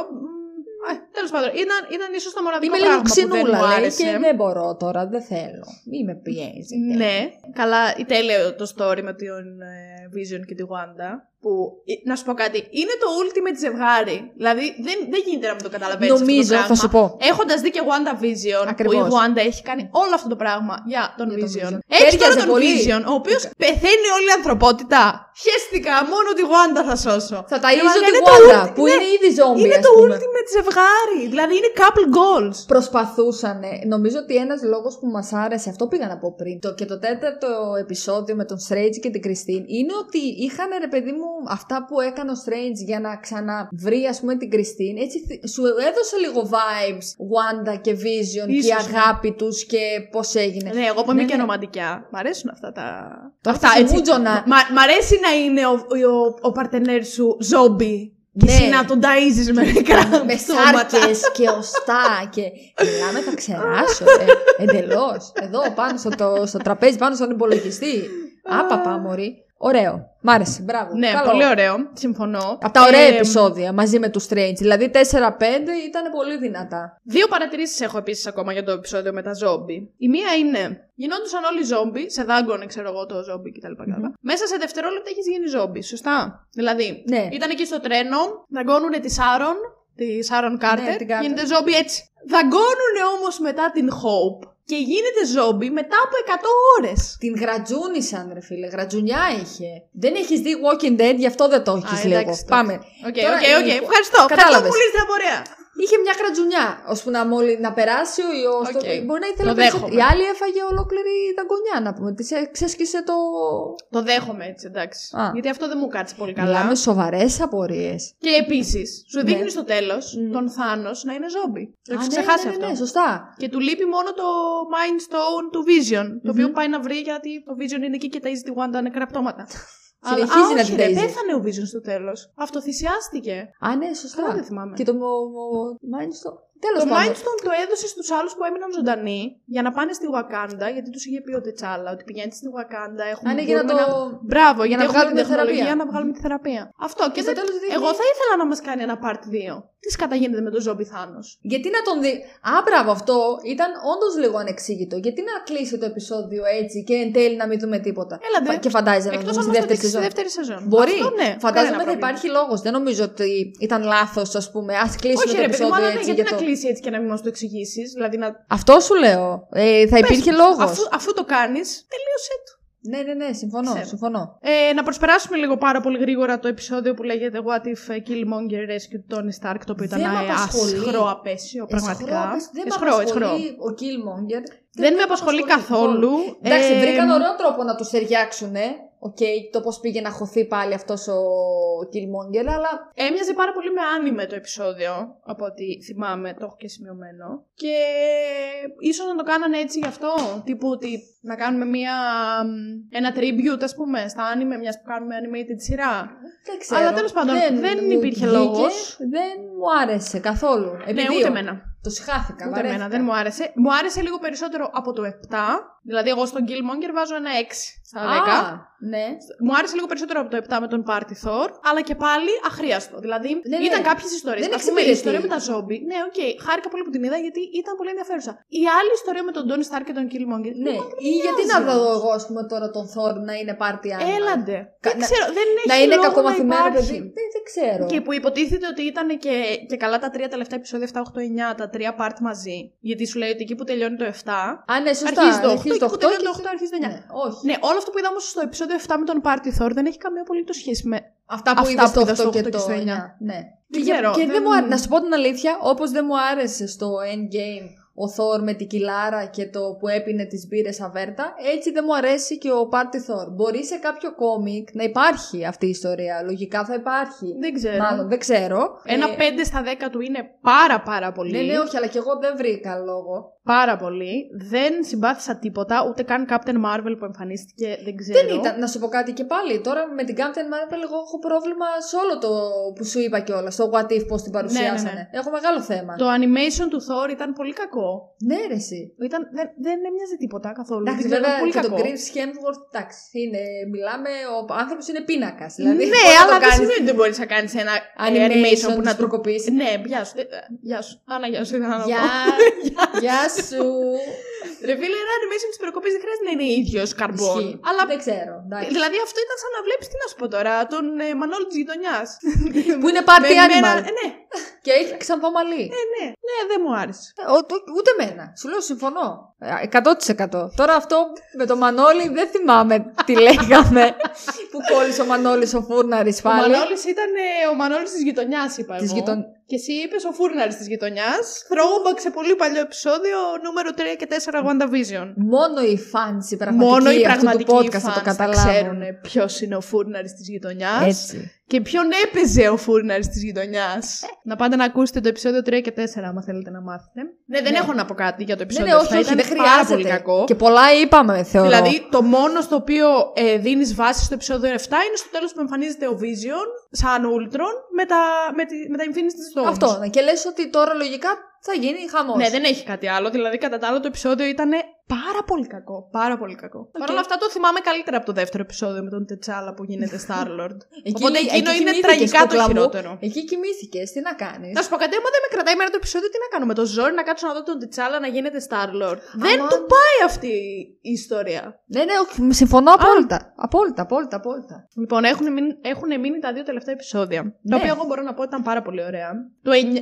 Τέλος πάντων, ήταν, ήταν ίσως το μοναδικό Είμαι πράγμα ξενούλα, που δεν μου άρεσε. Και δεν μπορώ τώρα, δεν θέλω. Μη με πιέζει. Ναι, καλά, η τέλειο το story με τον Vision και τη Wanda. Που, να σου πω κάτι, είναι το ultimate ζευγάρι. Δηλαδή, δεν, δεν γίνεται να μην το καταλαβαίνεις. Νομίζω, αυτό το θα σου πω. Έχοντας δει και WandaVision, ακριβώς. Που η Wanda έχει κάνει όλο αυτό το πράγμα για τον για Vision. Τον έχει τώρα τον πολύ. Vision, ο οποίος okay. πεθαίνει όλη η ανθρωπότητα. Χαίστηκα, μόνο τη Wanda θα σώσω. Θα ταΐζω τη Wanda, ulti... που ναι, είναι ήδη zombie. Είναι το ultimate ζευγάρι. Δηλαδή, είναι couple goals. Προσπαθούσανε. Νομίζω ότι ένας λόγος που μας άρεσε, αυτό πήγα να πω πριν, το, και το τέταρτο επεισόδιο με τον Strange και την Christine, είναι ότι είχαν, ρε παιδί μου, αυτά που έκανε ο Strange για να ξαναβρει, ας πούμε, την Christine. Έτσι σου έδωσε λίγο vibes Wanda και Vision ίσως, και η αγάπη ναι. τους και πώς έγινε. Ναι, εγώ που είμαι ναι, και ναι. ρομαντικά. Μ' αρέσουν αυτά τα. Το αυτά έτσι. Μουτζονα. Μ' Μ' αρέσει να είναι ο, ο, ο παρτενέρ σου ζόμπι. Και ναι. εσύ να τον ταΐζεις μερικά. Με σάρκες και οστά και. Μιλάμε, θα ξεράσω. Ε, εντελώς. Εδώ πάνω στο, το, στο τραπέζι, πάνω στον υπολογιστή. Άπαπα, μωρή. Ωραίο. Μ' άρεσε. Μπράβο. Ναι, καλό. Πολύ ωραίο. Συμφωνώ. Από τα ωραία ε, επεισόδια μαζί με του Strange. Δηλαδή τέσσερα πέντε ήταν πολύ δυνατά. Δύο παρατηρήσεις έχω επίσης ακόμα για το επεισόδιο με τα ζόμπι. Η μία είναι. Γινόντουσαν όλοι ζόμπι, σε δάγκωνε, ξέρω εγώ, το ζόμπι κτλ. Mm-hmm. Μέσα σε δευτερόλεπτα έχεις γίνει ζόμπι. Σωστά. Δηλαδή. Ναι. Ήταν εκεί στο τρένο, δαγκώνουνε τη Σάρον. Τη Σάρον Κάρτερ. Ναι, γίνεται ζόμπι έτσι. Δαγκώνουνε όμως μετά την Hope. Και γίνεται ζόμπι μετά από εκατό ώρες. Την γρατζούνισαν, ρε φίλε. Γρατζουνιά είχε. Δεν έχεις δει Walking Dead, γι' αυτό δεν το έχεις ah, λίγο. Πάμε. Οκ, οκ, οκ. Ευχαριστώ. Κατάλαβες. Την απορία. Είχε μια γρατζουνιά, ώσπου να, μόλι, να περάσει ο ιός. Okay. Μπορεί να ήθελε περισσότερο. Η άλλη έφαγε ολόκληρη δαγκονιά, να πούμε. Της ξέσκησε το. Το δέχομαι έτσι, εντάξει. Α. Γιατί αυτό δεν μου κάτσε πολύ καλά. Μιλάμε σοβαρές απορίες. Και επίσης, σου δείχνει ναι. στο τέλος mm. τον Θάνος να είναι ζόμπι. Το έχεις ξεχάσει ναι, ναι, ναι, αυτό. Ναι, σωστά. Και του λείπει μόνο το Mind Stone του Vision. Mm-hmm. Το οποίο πάει να βρει γιατί το Vision είναι εκεί και ταΐζει τη Wanda νεκρά πτώματα. Αλλά, συνεχίζει α, να όχι, ρε, πέθανε ο Vision στο τέλος. Αυτοθυσιάστηκε. Α, ναι, σωστά. Άρα, δεν θυμάμαι. Και το Mind Stone. Τέλος το Mind Stone το έδωσε στους άλλους που έμειναν ζωντανοί για να πάνε στη Wakanda, γιατί τους είχε πει ο T'challa ότι πηγαίνετε στη Wakanda. Έχουμε Άνε, για να το. Ένα... Μπράβο, για να, να βγάλουμε τη θεραπεία. Να βγάλουμε τη θεραπεία. Αυτό και, και στο δε... τέλος δείχνει... Εγώ θα ήθελα να μας κάνει ένα part δύο. Τι σκαταγίνεται με τον Zombie Thanos. Γιατί να τον δει. Α, μπράβο, αυτό ήταν όντως λίγο ανεξήγητο. Γιατί να κλείσει το επεισόδιο έτσι και εν τέλει να μην δούμε τίποτα. Έλατε. Και φαντάζεσαι να δούμε στη δεύτερη σεζόν. Μπορεί. Φαντάζομαι ότι υπάρχει λόγος. Δεν νομίζω ότι ήταν λάθος, ας πούμε. Α κλείσουμε το επεισόδιο έτσι. Έτσι και να μην μας το εξηγήσεις. Δηλαδή να... Αυτό σου λέω. Ε, θα Πες, υπήρχε λόγος. Αφού, αφού το κάνεις, τελείωσέ το. Ναι, ναι, ναι, συμφωνώ. συμφωνώ. Ε, να προσπεράσουμε λίγο πάρα πολύ γρήγορα το επεισόδιο που λέγεται What If Killmonger Rescued Tony Stark, το οποίο ήταν ασχρό απέσιο, πραγματικά. Εσχρό, εσχρό. Ο Killmonger. Δεν, δεν με απασχολεί καθόλου. Εντάξει, ε, βρήκαν ωραίο τρόπο να τους ταιριάξουνε. Okay, το πώς πήγε να χωθεί πάλι αυτός ο Killmonger, αλλά... Έμοιαζε πάρα πολύ με άνιμε το επεισόδιο, από ό,τι θυμάμαι, το έχω και σημειωμένο. Και ίσως να το κάνανε έτσι γι' αυτό. Τύπου ότι να κάνουμε μια, ένα tribute, ας πούμε, στα anime, μιας που κάνουμε animated σειρά. Δεν ξέρω. Αλλά τέλος πάντων δεν, δεν υπήρχε λόγος. Δεν μου άρεσε καθόλου. Επειδή ναι, ούτε εμένα. Το συχάθηκα. Ούτε εμένα, δεν μου άρεσε. Μου άρεσε λίγο περισσότερο από το επτά. Δηλαδή, εγώ στον Killmonger βάζω ένα έξι στα δέκα. Α, ναι. Μου άρεσε λίγο περισσότερο από το επτά με τον Party Thor, αλλά και πάλι αχρίαστο. Δηλαδή, ναι, ναι. Ήταν κάποιες ιστορίες. Δεν εξυπηρετεί. Η ιστορία με τα ζόμπι. Ναι, οκ. Okay. Χάρηκα πολύ που την είδα γιατί ήταν πολύ ενδιαφέρουσα. Η άλλη ιστορία με τον Tony Stark και τον Killmonger. Ναι. Ή γιατί να δω εγώ, ας πούμε, τώρα τον Thor να είναι Party Animal. Έλαντε. Κα... Δεν ξέρω. Δεν έχει να είναι κακομαθημένο παιδί. Δεν, δεν ξέρω. Και που υποτίθεται ότι ήταν και, και καλά τα τρία τελευταία επεισόδια, επτά, οκτώ, εννιά, τα τρία part μαζί. Γιατί σου λέει ότι εκεί που τελειώνει το επτά. Α, ναι, σωστά. Αρχίζει το οκτώ, και το οκτώ αρχίζει το εννιά. Ναι, όχι. Ναι, όλο αυτό που είδαμε στο επεισόδιο επτά με τον Party Thor δεν έχει καμία απολύτως σχέση με αυτά που είδα στο οκτώ και το εννιά. Ναι. Και, ξέρω, και δεν... Δεν μου άρε... Να σου πω την αλήθεια, όπως δεν μου άρεσε στο Endgame ο Thor με την κιλάρα και το που έπινε τις μπύρες αβέρτα, έτσι δεν μου αρέσει και ο Party Thor. Μπορεί σε κάποιο κόμικ να υπάρχει αυτή η ιστορία. Λογικά θα υπάρχει. Δεν ξέρω. Μάλλον, δεν ξέρω. Ένα ε... πέντε στα δέκα του είναι πάρα πάρα πολύ. Ναι, ναι, όχι, αλλά και εγώ δεν βρήκα λόγο. Πάρα πολύ. Δεν συμπάθησα τίποτα, ούτε καν Captain Marvel που εμφανίστηκε, δεν ξέρω. Δεν ήταν, να σου πω κάτι και πάλι. Τώρα με την Captain Marvel, εγώ έχω πρόβλημα σε όλο το που σου είπα κιόλας. Στο What If, πώς την παρουσιάσανε. Ναι, ναι, ναι. Έχω μεγάλο θέμα. Το animation του Thor ήταν πολύ κακό. Ναι, ρε, εσύ. Ήταν, δεν, δεν έμοιαζε τίποτα καθόλου. Εντάξει, βέβαια και κακό. Το Chris Hemsworth, εντάξει, είναι, μιλάμε, ο άνθρωπος είναι πίνακας. Δηλαδή, ναι, αλλά δεν σημαίνει ότι δεν μπορείς να κάνεις ένα animation, animation που να τροκοποιήσει. Ναι, γεια σου. Γεια σου. Άνα, γεια σου. Γεια σου. Σου. Ρε φίλε, ένα animation της περικοπής δεν χρειάζεται να είναι ίδιος καρμπών. Αλλά... Δεν ξέρω. Εντάξει. Δηλαδή αυτό ήταν σαν να βλέπεις, τι να σου πω τώρα, τον ε, Μανώλη της γειτονιάς. Που είναι party animal. Ε, ναι. Και έχει ξανθό μαλλί. Ε, ναι. Ναι, δεν μου άρεσε. Ο, το, ούτε μένα. Σου λέω, συμφωνώ. εκατό τοις εκατό. Τώρα αυτό με το Μανώλη δεν θυμάμαι τι λέγαμε. Που κόλλησε ο Μανώλης ο φούρναρης πάλι. Ο Μανώλης ήταν ε, ο Μανώλης της γειτονιάς, είπα εγώ. Γειτον... Και εσύ είπες ο φούρναρης της γειτονιάς. Throwback σε πολύ παλιό επεισόδιο, νούμερο τρία και τέσσερα WandaVision. Μόνο οι fans, οι πραγματικοί, Μόνο οι πραγματικοί του podcast, fans θα το καταλάβουν. Ξέρουν ποιος είναι ο φούρναρης της γειτονιάς. Έτσι. Και ποιον έπαιζε ο φούρναρης της γειτονιάς. Να πάτε να ακούσετε το επεισόδιο τρία και τέσσερα, άμα θέλετε να μάθετε. Ναι, δεν ναι. έχω να πω κάτι για το επεισόδιο. Ναι, ναι, όχι, όχι, δεν χρειάζεται. Πολύ κακό. Και πολλά είπαμε, θεωρώ. Δηλαδή, το μόνο στο οποίο ε, δίνεις βάση στο επεισόδιο επτά είναι στο τέλος που εμφανίζεται ο Vision, σαν Ultron, με τα, με τη, με τα Infinity Stones. Αυτό. Και λες ότι τώρα λογικά θα γίνει χαμός. Ναι, δεν έχει κάτι άλλο. Δηλαδή, κατά τα άλλα, το επεισόδιο ήταν πάρα πολύ κακό. Πάρα πολύ κακό. Okay. Παρ' όλα αυτά, το θυμάμαι καλύτερα από το δεύτερο επεισόδιο με τον T'challa που γίνεται Star Lord. Οπότε εκείνο είναι τραγικά το χειρότερο. Εκεί κοιμήθηκες, τι να κάνεις. Να σου πω κάτι, άμα δεν με κρατάει μέρα το επεισόδιο, τι να κάνω. Με το ζόρι να κάτσω να δω τον T'challa να γίνεται Star Lord. Δεν του πάει αυτή η ιστορία. Ναι, ναι, συμφωνώ απόλυτα. Απόλυτα, απόλυτα, απόλυτα. Λοιπόν, έχουν μείνει τα δύο τελευταία επεισόδια. Τα οποία εγώ μπορώ να πω ήταν πάρα πολύ ωραία.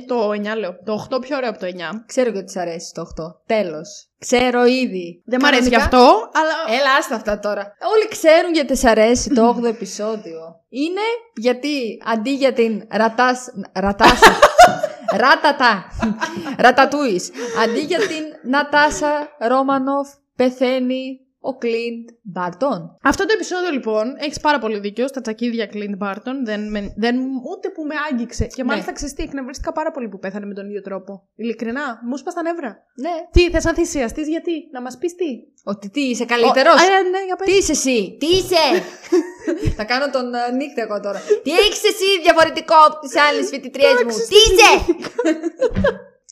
Το εννιά λέω. Το οκτώ πιο ωραίο από το εννιά. Ξέρω και ότι σ' αρέσει το οκτώ. Τέλος. Ξέρω ήδη. Δεν μ' αρέσει γι' αυτό, αλλά. Έλα, άστα αυτά τώρα. Όλοι ξέρουν γιατί σ' αρέσει το όγδοο επεισόδιο. Είναι γιατί αντί για την ρατάς. Ρατάς. Ρατατά. Ρατατούις. Αντί για την Νατάσα Ρόμανοφ πεθαίνει ο Clint Barton. Αυτό το επεισόδιο λοιπόν, έχεις πάρα πολύ δίκιο, στα τσακίδια Clint Barton, δεν, με, δεν ούτε που με άγγιξε. Και μάλιστα ναι. ξεστή, εκνευρίστηκα πάρα πολύ που πέθανε με τον ίδιο τρόπο. Ειλικρινά, μου σπας τα νεύρα. Ναι. Τι, θες να θυσιαστείς, γιατί, να μας πεις τι. Ότι τι, είσαι καλύτερος. Ο, α, ναι, για πες. Τι είσαι εσύ, τι είσαι. Θα κάνω τον uh, νύχτα εγώ τώρα. Τι έχεις εσύ διαφορετικό από τις άλλες φοιτητρίες μου. Τι είσαι.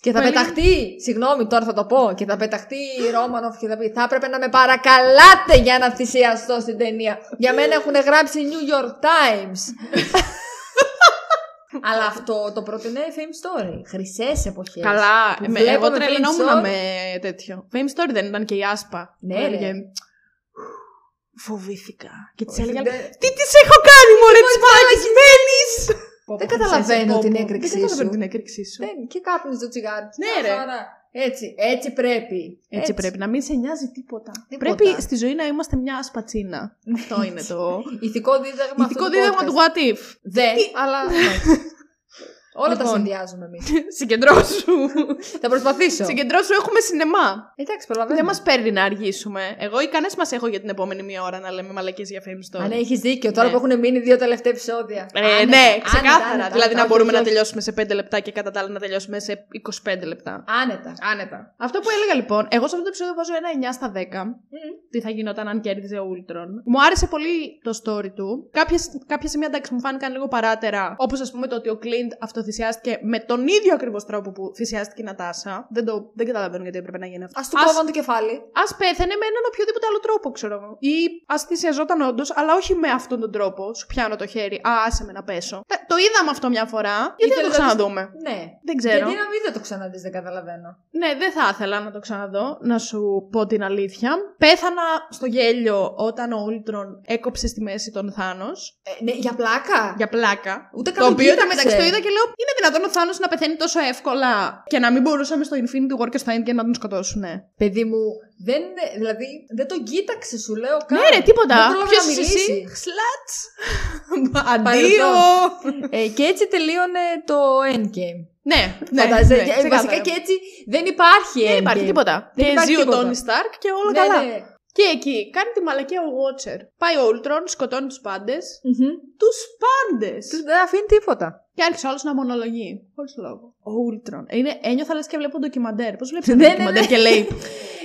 Και θα πεταχτεί, συγγνώμη τώρα θα το πω, και θα πεταχτεί η Ρόμανοφ και θα πει: θα έπρεπε να με παρακαλάτε για να θυσιαστώ στην ταινία. Για μένα έχουν γράψει New York Times. Αλλά αυτό το πρότεινε Fame Story. Χρυσές εποχές. Καλά, με, εγώ τρελαινόμουν με τέτοιο. Fame Story δεν ήταν και η Άσπα. Ναι, έλεγε. Φοβήθηκα. Και τη έλεγα: τι τη έχω κάνει, μωρέ, τη παρακισμένη! Δεν καταλαβαίνω την έκρηξή σου. Δεν καταλαβαίνω την έκρηξή σου. Και κάπνιζε το τσιγάρι. Ναι, ρε. Έτσι, έτσι πρέπει. Έτσι πρέπει. Να μην σε νοιάζει τίποτα. Πρέπει στη ζωή να είμαστε μια ασπατσίνα. Αυτό είναι το. Ηθικό δίδαγμα του What If. Δεν, αλλά. Όλα λοιπόν, τα συνδυάζουμε εμείς. Συγκεντρώσου. Θα προσπαθήσω. Συγκεντρώσου, έχουμε σινεμά. Εντάξει, προλαβαίνω. Δεν μας παίρνει να αργήσουμε. Εγώ ικανές μας έχω για την επόμενη μία ώρα να λέμε μαλακίες για φέμις τώρα. Αν έχεις δίκιο, ναι. Τώρα που έχουν μείνει δύο τελευταία επεισόδια. Ε, άνετα, ναι, ξεκάθαρα. Άνετα, δηλαδή άνετα, να μπορούμε όχι, όχι. να τελειώσουμε σε πέντε λεπτά και κατά τα άλλα να τελειώσουμε σε είκοσι πέντε λεπτά. Άνετα. Άνετα. Αυτό που έλεγα λοιπόν, εγώ σε αυτό το επεισόδιο βάζω ένα εννιά στα δέκα. Mm. Τι θα γινόταν αν κέρδιζε ο Ultron. Μου άρεσε πολύ το story του. Κάποια σημεία εντάξει μου φάνηκαν λίγο παράτερα. Όπως ας πούμε το ότι ο Clint αυτοθυσιάστηκε με τον ίδιο ακριβώς τρόπο που θυσιάστηκε η Νατάσα. Δεν, το, δεν καταλαβαίνω γιατί έπρεπε να γίνει αυτό. Ας του κόβαν το κεφάλι. Ας πέθαινε με έναν οποιοδήποτε άλλο τρόπο, ξέρω εγώ. Ή ας θυσιαζόταν όντως, αλλά όχι με αυτόν τον τρόπο. Σου πιάνω το χέρι, α, άσε με να πέσω. Το είδαμε αυτό μια φορά. Γιατί να το ξαναδούμε. Ναι. Δεν ξέρω. Γιατί να μην δεν το ξαναδείς, δεν καταλαβαίνω. Ναι, δεν θα ήθελα να το ξαναδώ, να σου πω την αλήθεια. Πέθανα στο γέλιο όταν ο Ultron έκοψε στη μέση τον Θάνος. Ε, ναι, για πλάκα. Για πλάκα. Ούτε το οποίο ήταν μεταξύ το είδα και λέω, είναι δυνατόν ο Θάνος να πεθαίνει τόσο εύκολα και να μην μπορούσαμε στο Infinity War και στο Endgame να τον σκοτώσουνε. Ναι. Παιδί μου, δεν, δηλαδή, δεν τον κοίταξε, σου λέω καν. Ναι, ρε, τίποτα. Δεν ποιος να εσύ, χλάτς. Αντίο. ε, και έτσι τελείωνε το Endgame. Ναι, ναι, φαντάζε, ναι, ναι, βασικά και έτσι δεν υπάρχει Endgame. Δεν υπάρχει τίποτα. Δεν υπάρχει ζει τίποτα. Ο Tony Stark και όλα ναι, καλά. Ναι. Και εκεί κάνει τη μαλακία ο Watcher. Πάει ο Ultron, σκοτώνει τους πάντες. Mm-hmm. Τους πάντες! Τους δεν αφήνει τίποτα. Και άρχισε όλος να μονολογεί. Χωρίς λόγο. Ο Ultron. Είναι, ένιωθα λες και βλέπω ντοκιμαντέρ. Πώς βλέπεις ένα ντοκιμαντέρ και λέει.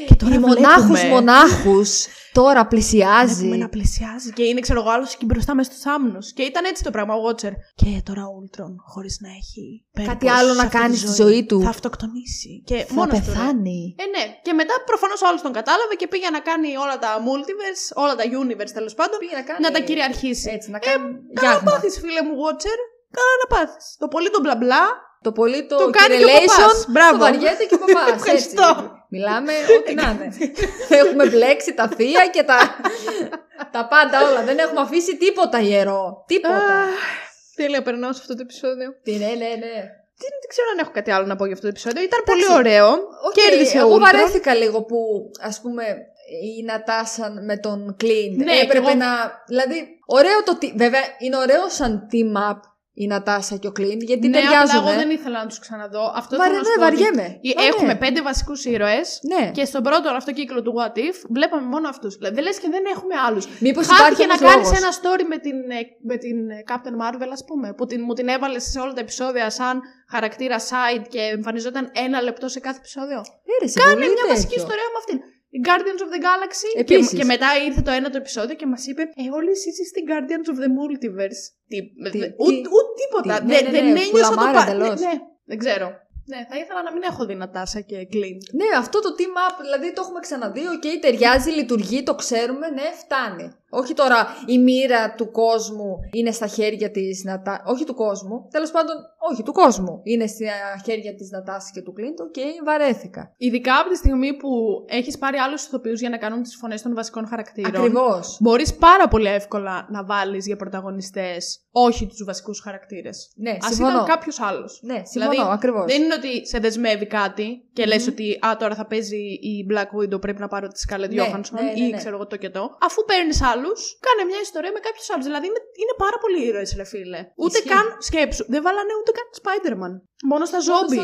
Και τώρα μονάχους, μονάχους. Τώρα πλησιάζει. Βλέπουμε να πλησιάζει. Και είναι, ξέρω εγώ, άλλος εκεί μπροστά μέσα στους άμνους. Και ήταν έτσι το πράγμα, ο Watcher. Και τώρα ο Ultron, χωρίς να έχει κάτι άλλο να κάνει στη ζωή του. Θα αυτοκτονήσει. Και θα πεθάνει. Ε, ναι. Και μετά προφανώς όλος τον κατάλαβε και πήγε να κάνει όλα τα multiverse, όλα τα universe τέλος πάντων. Να, κάνει... να τα κυριαρχήσει. Έτσι, να κάνει. Ε, καλά πάθεις, φίλε μου, Watcher. Καλά να πάθεις. Το πολύ το μπλα μπλα. Το πολύ το, το κάνει relation. Το βαριέται και ο παπάς. Ευχαριστώ. Μιλάμε ό,τι να είναι. Έχουμε μπλέξει τα θεία και τα, τα πάντα όλα. Δεν έχουμε αφήσει τίποτα ιερό. Τίποτα. Τέλεια, περνάω σε αυτό το επεισόδιο. Τι ναι, ναι, ναι. Δεν ξέρω αν έχω κάτι άλλο να πω για αυτό το επεισόδιο. Ήταν πολύ ωραίο. Κέρδισε όλο. Εγώ βαρέθηκα λίγο που, ας πούμε, η Νατάσα με τον Clint. Ναι, έπρεπε να. Δηλαδή, ωραίο το. Βέβαια, είναι ωραίο σαν team up. Η Νατάσα και ο Clint, γιατί ναι, ταιριάζουν. Ναι, εγώ δεν ήθελα να τους ξαναδώ. Αυτό Βαρε, ναι, ναι, βαριέμαι. Έχουμε ναι. πέντε βασικούς ήρωες ναι. και στον πρώτο αυτό κύκλο του What If βλέπαμε μόνο αυτούς. Δεν λες και δεν έχουμε άλλους. Μήπως υπάρχει να κάνεις ένα story με την, με την Captain Marvel, ας πούμε, που την, μου την έβαλε σε όλα τα επεισόδια σαν χαρακτήρα side και εμφανιζόταν ένα λεπτό σε κάθε επεισόδιο. Έρεσε, κάνε μια βασική τέτοιο. ιστορία με αυτήν. Guardians of the Galaxy και, και μετά ήρθε το ένα το επεισόδιο και μας είπε «Ε, όλοι εσείς είστε Guardians of the Multiverse». Ούτε τίποτα. Δεν ένιωσα το πάνω. Δεν ξέρω. Ναι, θα ήθελα να μην έχω δει Νατάσα και Clint. Ναι, αυτό το team up, δηλαδή το έχουμε ξαναδεί, οκ, okay, ταιριάζει, λειτουργεί, το ξέρουμε, ναι, φτάνει. Όχι τώρα η μοίρα του κόσμου είναι στα χέρια της Νατάσα, όχι του κόσμου, τέλος πάντων, όχι του κόσμου, είναι στα χέρια της Νατάσας και του Clint, οκ, okay, βαρέθηκα. Ειδικά από τη στιγμή που έχεις πάρει άλλους ηθοποιούς για να κάνουν τις φωνές των βασικών χαρακτήρων. Ακριβώς. Μπορείς πάρα πολύ εύκολα να βάλεις για πρωταγωνιστές όχι τους βασικούς χαρακτήρες. Ναι, ας ήταν κάποιος άλλος. Ναι, συμφωνώ, δηλαδή, ακριβώς. Δεν είναι ότι σε δεσμεύει κάτι και mm-hmm. λες ότι α, τώρα θα παίζει η Black Widow, πρέπει να πάρω τη Scarlett Johansson ναι, ναι, ναι, ναι. ή ξέρω εγώ το και το. Αφού παίρνεις άλλους, κάνε μια ιστορία με κάποιους άλλους. Δηλαδή είναι, είναι πάρα πολύ ήρωες, ρε φίλε. Ούτε Ισχύει. καν σκέψου. Δεν βάλανε ούτε καν Spider-Man. Μόνο στα ζόμπι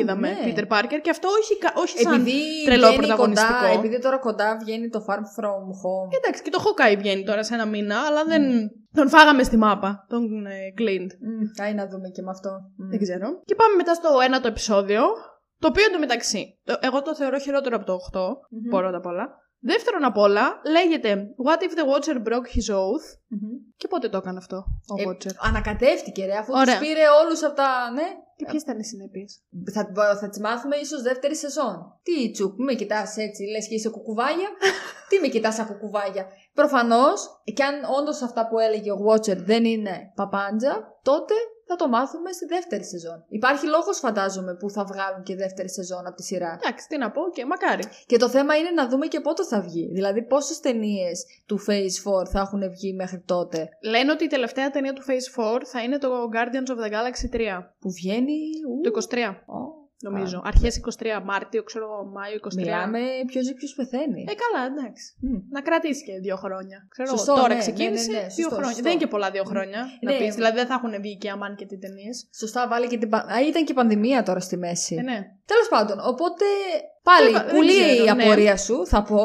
είδαμε ναι. Peter Parker και αυτό όχι, όχι σαν επειδή τρελό πρωταγωνιστικό. Κοντά, επειδή τώρα κοντά βγαίνει το Far From Home. Εντάξει, και το Hawkeye βγαίνει τώρα σε ένα μήνα, αλλά δεν. Mm. Τον φάγαμε στη μάπα, τον ε, Clint. Κάει mm, να δούμε και με αυτό. Mm. Δεν ξέρω. Και πάμε μετά στο ένατο επεισόδιο, το οποίο εντωμεταξύ, το, εγώ το θεωρώ χειρότερο από το οκτώ, mm-hmm. πρώτα απ' όλα. Δεύτερον απ' όλα, λέγεται What if the Watcher broke his oath. Mm-hmm. Και πότε το έκανε αυτό ο ε, Watcher. Ανακατεύτηκε, ρε, αφού τους πήρε όλους από τα. Ναι. Και ποιες ήταν οι συνέπειες. Θα, θα τις μάθουμε ίσως δεύτερη σεζόν. Τι τσουκ, με κοιτάς έτσι, λες και είσαι κουκουβάγια. Τι με κοιτάς σαν κουκουβάγια. Προφανώς, κι αν όντως αυτά που έλεγε ο Watcher δεν είναι παπάντζα, τότε θα το μάθουμε στη δεύτερη σεζόν. Υπάρχει λόγος, φαντάζομαι, που θα βγάλουν και δεύτερη σεζόν από τη σειρά. Εντάξει, τι να πω, και μακάρι. Και το θέμα είναι να δούμε και πότε θα βγει. Δηλαδή, πόσες ταινίες του Phase φορ θα έχουν βγει μέχρι τότε. Λένε ότι η τελευταία ταινία του Phase φορ θα είναι το Guardians of the Galaxy τρία. Που βγαίνει. Ου, το είκοσι τρία. Oh. νομίζω. Ah. Αρχές εικοστή τρίτη Μάρτιο, ξέρω εγώ, Μάιο εικοστή τρίτη. Μιλάμε ποιο ζει, ποιο πεθαίνει. Ε, καλά, εντάξει. Mm. Να κρατήσει και δύο χρόνια. Ξέρω, σωστό, τώρα ναι, ξεκίνησε. Ναι, ναι, ναι, δύο σωστό, χρόνια. Σωστό. Δεν είναι και πολλά δύο χρόνια. Mm. Να ναι, πεις. Δηλαδή δεν θα έχουν βγει και αμάν και τι ταινίες. Σωστά, βάλει και την. Α, ήταν και η πανδημία τώρα στη μέση. Ε, ναι. Τέλος πάντων, οπότε. Πάλι, πουλή η απορία ναι. σου, θα πω.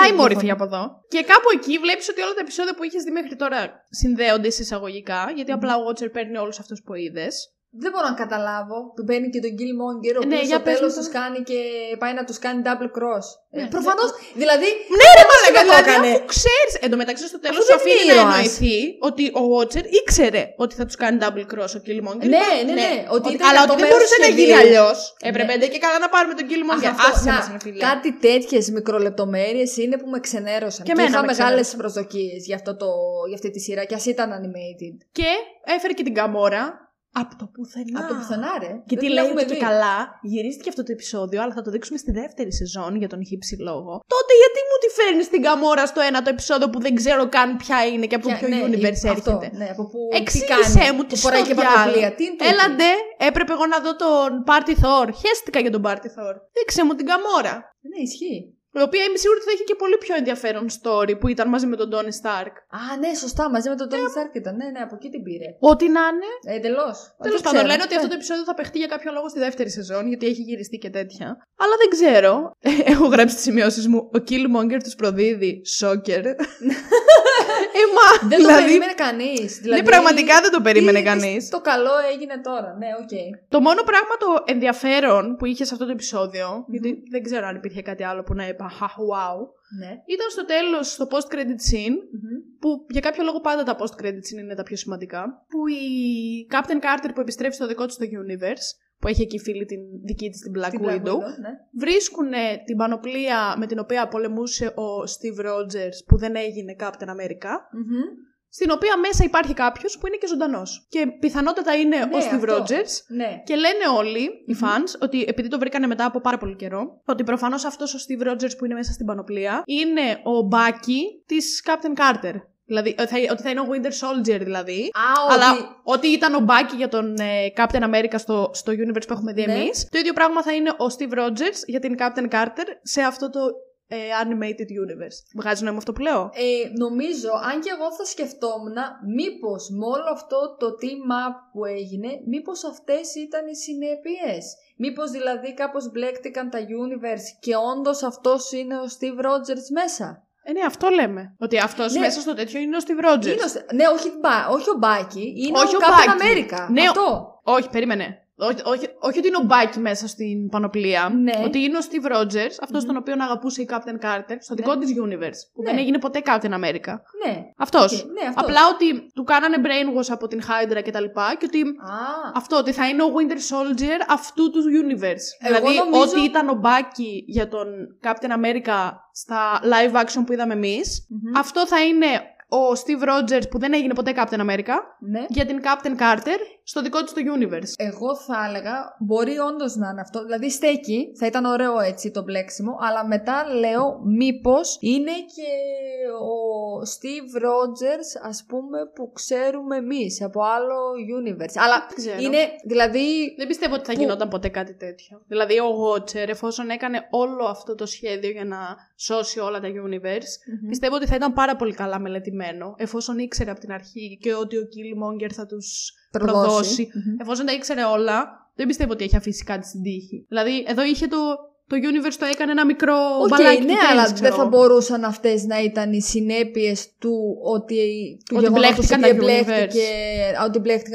Α, η μόρυφη από εδώ. Και κάπου εκεί βλέπεις ότι όλα τα επεισόδια που είχες δει μέχρι τώρα συνδέονται εισαγωγικά, γιατί απλά ο Watcher παίρνει όλους αυτούς που είδες. Δεν μπορώ να καταλάβω. Που μπαίνει και τον Killmonger, ο οποίος ναι, στο τέλος τους κάνει και πάει να τους κάνει double cross. Ναι, ε, προφανώς. Ναι. Δηλαδή. Ναι, ρε μαλάκα, δηλαδή. Αφού ξέρεις. Εν τω μεταξύ, στο τέλος σου αφήνει να εννοηθεί ότι ο Watcher ήξερε ότι θα τους κάνει double cross ο Killmonger. Ναι, ναι, ναι. Ότι ήταν αλλά ότι δεν μπορούσε να γίνει αλλιώς. Έπρεπε ναι. και καλά να πάρουμε τον Killmonger. Άσε μας, ρε φίλε. Κάτι τέτοιες μικρολεπτομέρειες είναι που με ξενέρωσαν. Και είχα μεγάλες προσδοκίες για αυτή τη σειρά, κι ας ήταν animated. Και έφερε και την Gamora. Από το πουθενά. Από το πουθενά, ρε. Και τι λέγουμε και καλά, γυρίστηκε αυτό το επεισόδιο, αλλά θα το δείξουμε στη δεύτερη σεζόν για τον χύψη λόγο. Τότε γιατί μου τη φέρνεις την Gamora στο ένα το επεισόδιο που δεν ξέρω καν ποια είναι και από ποιο ναι, universe αυτό, έρχεται. Ναι, από πού. Εξήγησέ μου τη φορά και παραπλία. Έλαντε, έπρεπε εγώ να δω τον Party Thor. Χαίστηκα για τον Party Thor. Δείξε μου την Gamora. Ναι, ισχύει. Η οποία είμαι σίγουρη ότι θα είχε και πολύ πιο ενδιαφέρον story που ήταν μαζί με τον Tony Stark. Α, ναι, σωστά, μαζί με τον Tony Stark ήταν. Ναι, ναι, από εκεί την πήρε. Ό,τι να είναι. Εντελώς. Τέλος πάντων, λένε ότι αυτό το επεισόδιο θα παιχτεί για κάποιο λόγο στη δεύτερη σεζόν, γιατί έχει γυριστεί και τέτοια. Αλλά δεν ξέρω. Έχω γράψει τις σημειώσεις μου. Ο Killmonger τους προδίδει. Σόκερ. Εμά. Δεν το περίμενε κανείς. Ναι, πραγματικά δεν το περίμενε κανείς. Το καλό έγινε τώρα. Ναι, οκ. Το μόνο πράγμα το ενδιαφέρον που είχε σε αυτό το επεισόδιο, γιατί δεν ξέρω αν υπήρχε κάτι άλλο που να είπα. Wow. Ναι. Ήταν στο τέλος στο post-credit scene, mm-hmm. που για κάποιο λόγο πάντα τα post-credit scene είναι τα πιο σημαντικά, που η Captain Carter που επιστρέφει στο δικό της το universe, που έχει εκεί φίλη την δική της την Black Widow, Black Widow ναι. βρίσκουν την πανοπλία με την οποία πολεμούσε ο Steve Rogers που δεν έγινε Captain America, mm-hmm. στην οποία μέσα υπάρχει κάποιος που είναι και ζωντανός. Και πιθανότατα είναι ναι, ο Steve Rogers. Ναι. Και λένε όλοι οι fans mm-hmm. ότι επειδή το βρήκανε μετά από πάρα πολύ καιρό, ότι προφανώς αυτός ο Steve Rogers που είναι μέσα στην πανοπλία είναι ο Μπάκι της Captain Carter. Δηλαδή θα, ότι θα είναι ο Winter Soldier δηλαδή. Α, αλλά ότι... ότι ήταν ο Μπάκι για τον ε, Captain America στο, στο universe που έχουμε δει ναι. εμείς. Το ίδιο πράγμα θα είναι ο Steve Rogers για την Captain Carter σε αυτό το... animated universe. Βγάζει νόημα αυτό που λέω. Ε, νομίζω, αν και εγώ θα σκεφτόμουν, μήπως με όλο αυτό το team-up που έγινε, μήπως αυτές ήταν οι συνέπειες. Μήπως δηλαδή κάπως μπλέκτηκαν τα universe και όντως αυτός είναι ο Steve Rogers μέσα. Ε, ναι, αυτό λέμε. Ότι αυτός ναι. μέσα στο τέτοιο είναι ο Steve Rogers. Είναι ο... Ναι, όχι, όχι ο Μπάκι, είναι όχι ο, ο Captain America. Ναι, αυτό. Όχι, περίμενε. Όχι, όχι, όχι ότι είναι ο Μπάκι μέσα στην πανοπλία. Ναι. Ότι είναι ο Steve Rogers, αυτός mm. τον οποίον αγαπούσε η Captain Carter, στο δικό ναι. της universe. Που ναι. δεν έγινε ποτέ Captain America. Ναι. Αυτός. Okay. Ναι, αυτός. Απλά ότι του κάνανε brainwash από την Hydra και τα λοιπά. Και ότι ah. αυτό, ότι θα είναι ο Winter Soldier αυτού του universe. Εγώ δηλαδή, νομίζω... ότι ήταν ο Μπάκι για τον Captain America στα live action που είδαμε εμείς, mm-hmm. αυτό θα είναι ο Steve Rogers που δεν έγινε ποτέ Captain America ναι. για την Captain Carter στο δικό της το universe. Εγώ θα έλεγα μπορεί όντως να είναι αυτό. Δηλαδή στέκει, θα ήταν ωραίο έτσι το μπλέξιμο, αλλά μετά λέω μήπως είναι και ο Steve Rogers ας πούμε που ξέρουμε εμείς από άλλο universe. Αλλά ξέρω. Είναι δηλαδή... Δεν πιστεύω ότι θα που... γινόταν ποτέ κάτι τέτοιο. Δηλαδή ο Watcher εφόσον έκανε όλο αυτό το σχέδιο για να σώσει όλα τα universe mm-hmm. πιστεύω ότι θα ήταν πάρα πολύ καλά μελετημένο. Εφόσον ήξερε από την αρχή και ότι ο Killmonger θα τους προδώσει, προδώσει. Mm-hmm. εφόσον τα ήξερε όλα, δεν πιστεύω ότι έχει αφήσει κάτι στην τύχη. Δηλαδή, εδώ είχε το, το universe, το έκανε ένα μικρό okay, μπαλάκι. Ναι, τέλος, αλλά δεν θα μπορούσαν αυτές να ήταν οι συνέπειες του ότι, του ότι μπλέχτηκαν τα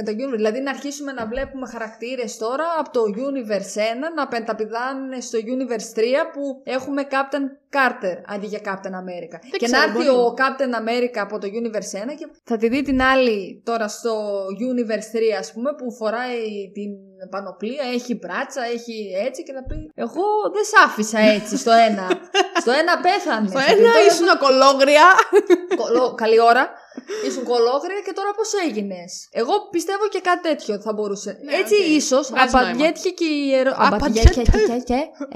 universe. Δηλαδή, να αρχίσουμε να βλέπουμε χαρακτήρες τώρα από το universe ένα να πενταπηδάνε στο universe τρία που έχουμε Captain Carter αντί για Captain America. Δεν και ξέρω, να έρθει ο Captain America από το Universe ένα και θα τη δει την άλλη τώρα στο Universe τρία ας πούμε που φοράει την πανοπλία, έχει μπράτσα, έχει έτσι και να πει εγώ δεν σ' άφησα έτσι στο ένα. Στο ένα πέθανε. Στο ένα ήσουν κολόγρια. Κολο... Καλή ώρα. Ήσουν κολόγρια και τώρα πώς έγινες. Εγώ πιστεύω και κάτι τέτοιο θα μπορούσε. Ναι, έτσι okay. ίσως απαντιέτηκε και η ερώτηση. Απαντιέτηκε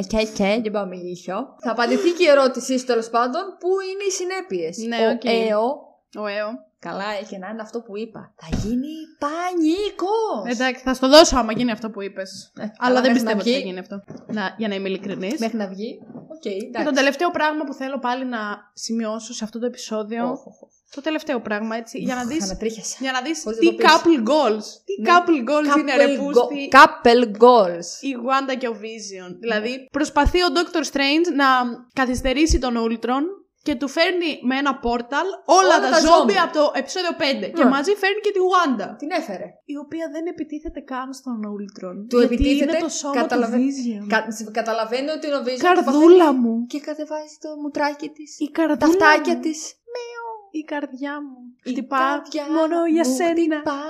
και. Δεν πάμε γύρω. Θα απαντηθεί και η ερώτηση τέλος πάντων. Πού είναι οι συνέπειες. Ναι, okay. Ο ΑΕΟ Ωραίο. Καλά, έχει να είναι αυτό που είπα. Θα γίνει πανίκος! Εντάξει, θα στο δώσω άμα γίνει αυτό που είπες. Ε, αλλά δεν πιστεύω ότι θα γίνει αυτό. Να, για να είμαι ειλικρινής. Μέχρι να βγει. Okay, και το τελευταίο πράγμα που θέλω πάλι να σημειώσω σε αυτό το επεισόδιο. Oh, oh, oh. Το τελευταίο πράγμα, έτσι. Για να δεις. Για να δεις τι couple goals. Τι ναι. couple goals couple είναι ρε πούστη. Couple goals. Η Wanda και ο Vision. Mm. Δηλαδή, προσπαθεί ο Doctor Strange να καθυστερήσει τον Ultron. Και του φέρνει με ένα πόρταλ όλα, όλα τα ζόμπι από το επεισόδιο πέντε. Ναι. Και μαζί φέρνει και τη Wanda. Την έφερε. Η οποία δεν επιτίθεται καν στον Ultron. Του γιατί επιτίθεται, είναι το σώμα καταλαβα... του Vision. Κα... Καταλαβαίνω ότι είναι ο Vision. Καρδούλα μου. Και κατεβάζει το μουτράκι της. Η καρδούλα τα φτάκια της. Μεο. Η καρδιά μου. Η χτυπά καρδιά μόνο για μου σένα. Χτυπά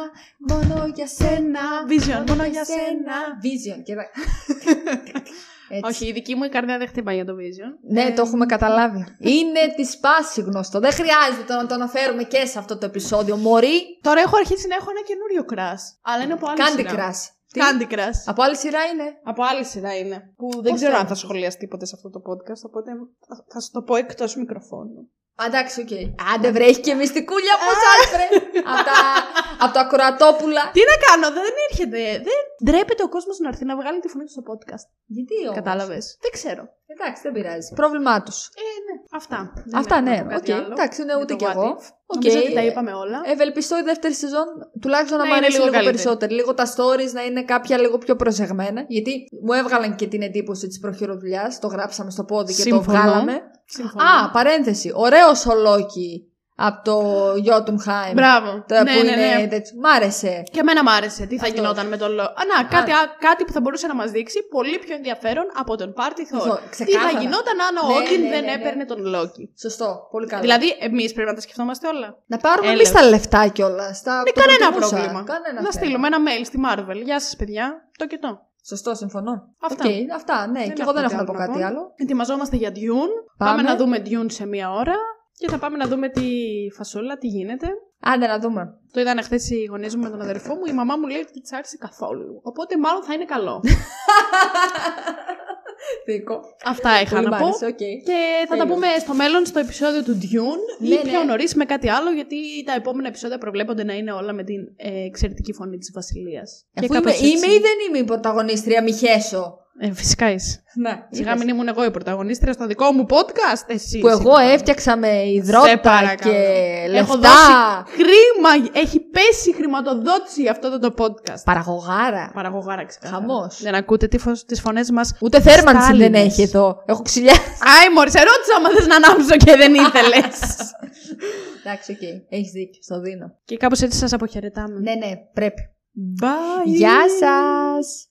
μόνο για σένα. Vision. Μόνο, μόνο για σένα. Vision. Και έτσι. Όχι, η δική μου η καρδιά δεν χτυπάει για το Vision. Ναι, ε... το έχουμε καταλάβει. Είναι τη σπάση γνωστό. Δεν χρειάζεται να το αναφέρουμε και σε αυτό το επεισόδιο, μωρή. Τώρα έχω αρχίσει να έχω ένα καινούριο κρας. Αλλά είναι από άλλη Candy σειρά. Crush. Candy Crush. Από άλλη σειρά είναι. Από άλλη σειρά είναι. Που δεν Πώς ξέρω θέλετε. αν θα σχολιαστεί ποτέ σε αυτό το podcast, οπότε θα σου το πω εκτός μικροφώνου. Εντάξει, οκ. Okay. Άντε βρε, έχει και μυστικούλια από εσάς, βρε. Από τα ακροατόπουλα. Τι να κάνω, δεν έρχεται. Δεν ντρέπεται ο κόσμος να έρθει να βγάλει τη φωνή του στο podcast. Γιατί όμως. Κατάλαβες. Δεν ξέρω. Εντάξει, δεν πειράζει. Πρόβλημά τους. Ε, ναι. Αυτά. Δεν Αυτά, ναι. Οκ. Okay. Εντάξει, ναι, ούτε κι εγώ. Okay. Νομίζω ότι τα είπαμε όλα. Ευελπιστώ η δεύτερη σεζόν τουλάχιστον να μ' αρέσει λίγο περισσότερο. Λίγο τα stories να είναι κάποια λίγο πιο προσεγμένα. Γιατί μου έβγαλαν και την εντύπωση της προχειροδουλειάς. Το γράψαμε στο πόδι και Συμφωνώ. το βγάλαμε. Συμφωνώ. Α, παρένθεση. Ωραίος ο Loki από το Jotunheim. Μπράβο. Τώρα ναι, που ναι, είναι, ναι. Τέτοι, μ' άρεσε. Και εμένα μ' άρεσε. Τι θα Αυτό. γινόταν με τον Loki. Να, κάτι, α, κάτι που θα μπορούσε να μας δείξει πολύ πιο ενδιαφέρον από τον Party Thor. Τι θα γινόταν αν ο Όντιν ναι, ναι, ναι, δεν έπαιρνε ναι. τον Loki. Σωστό. Πολύ καλό. Δηλαδή, εμείς πρέπει να τα σκεφτόμαστε όλα. Να πάρουμε εμείς τα λεφτά κιόλας. Ναι, κανένα πρόβλημα. Κανένα να στείλουμε ένα mail στη Marvel. Γεια σας, παιδιά. Το και το. Σωστό, συμφωνώ. Αυτά. Okay, αυτά, ναι. Και εγώ δεν έχω να πω κάτι άλλο. Ετοιμαζόμαστε για Dune. Πάμε να δούμε Dune σε μία ώρα. Και θα πάμε να δούμε τη φασόλα, τι γίνεται. Άντε να δούμε. Το είδαν χθες οι γονείς μου με τον αδερφό μου. Η μαμά μου λέει ότι της άρεσε καθόλου. Οπότε μάλλον θα είναι καλό. Δίκο. Αυτά είχα να πω. Okay. Και θα Τέλειο. τα πούμε στο μέλλον στο επεισόδιο του Dune ναι, ή πιο ναι. νωρίς με κάτι άλλο. Γιατί τα επόμενα επεισόδια προβλέπονται να είναι όλα με την ε, εξαιρετική φωνή της Βασιλείας. Αφού είμαι, είμαι ή δεν είμαι η πρωταγωνίστρια, μη χέσω. Ε, φυσικά είσαι. Να, σιγά μην ήμουν εγώ η πρωταγωνίστρια στο δικό μου podcast, εσύ. Που εσύ, εγώ εσύ, έφτιαξα με υδρότα και λεφτά. Έχω δώσει χρήμα, έχει πέσει η χρηματοδότηση αυτό το podcast. Παραγωγάρα. Παραγωγάρα, ξεκάθαρα. Χαμός. Δεν ακούτε τις φωνές μας. Ούτε θέρμανση Στάλινες. δεν έχει εδώ. Έχω ξυλιάσει. Άι, μωρή, σε ρώτησα άμα θες να ανάψω και δεν ήθελες. Εντάξει, οκ. Okay. Έχεις δίκιο, στο δίνω. Και κάπως έτσι σας αποχαιρετάμε. Ναι, ναι, πρέπει. Bye. Γεια σας.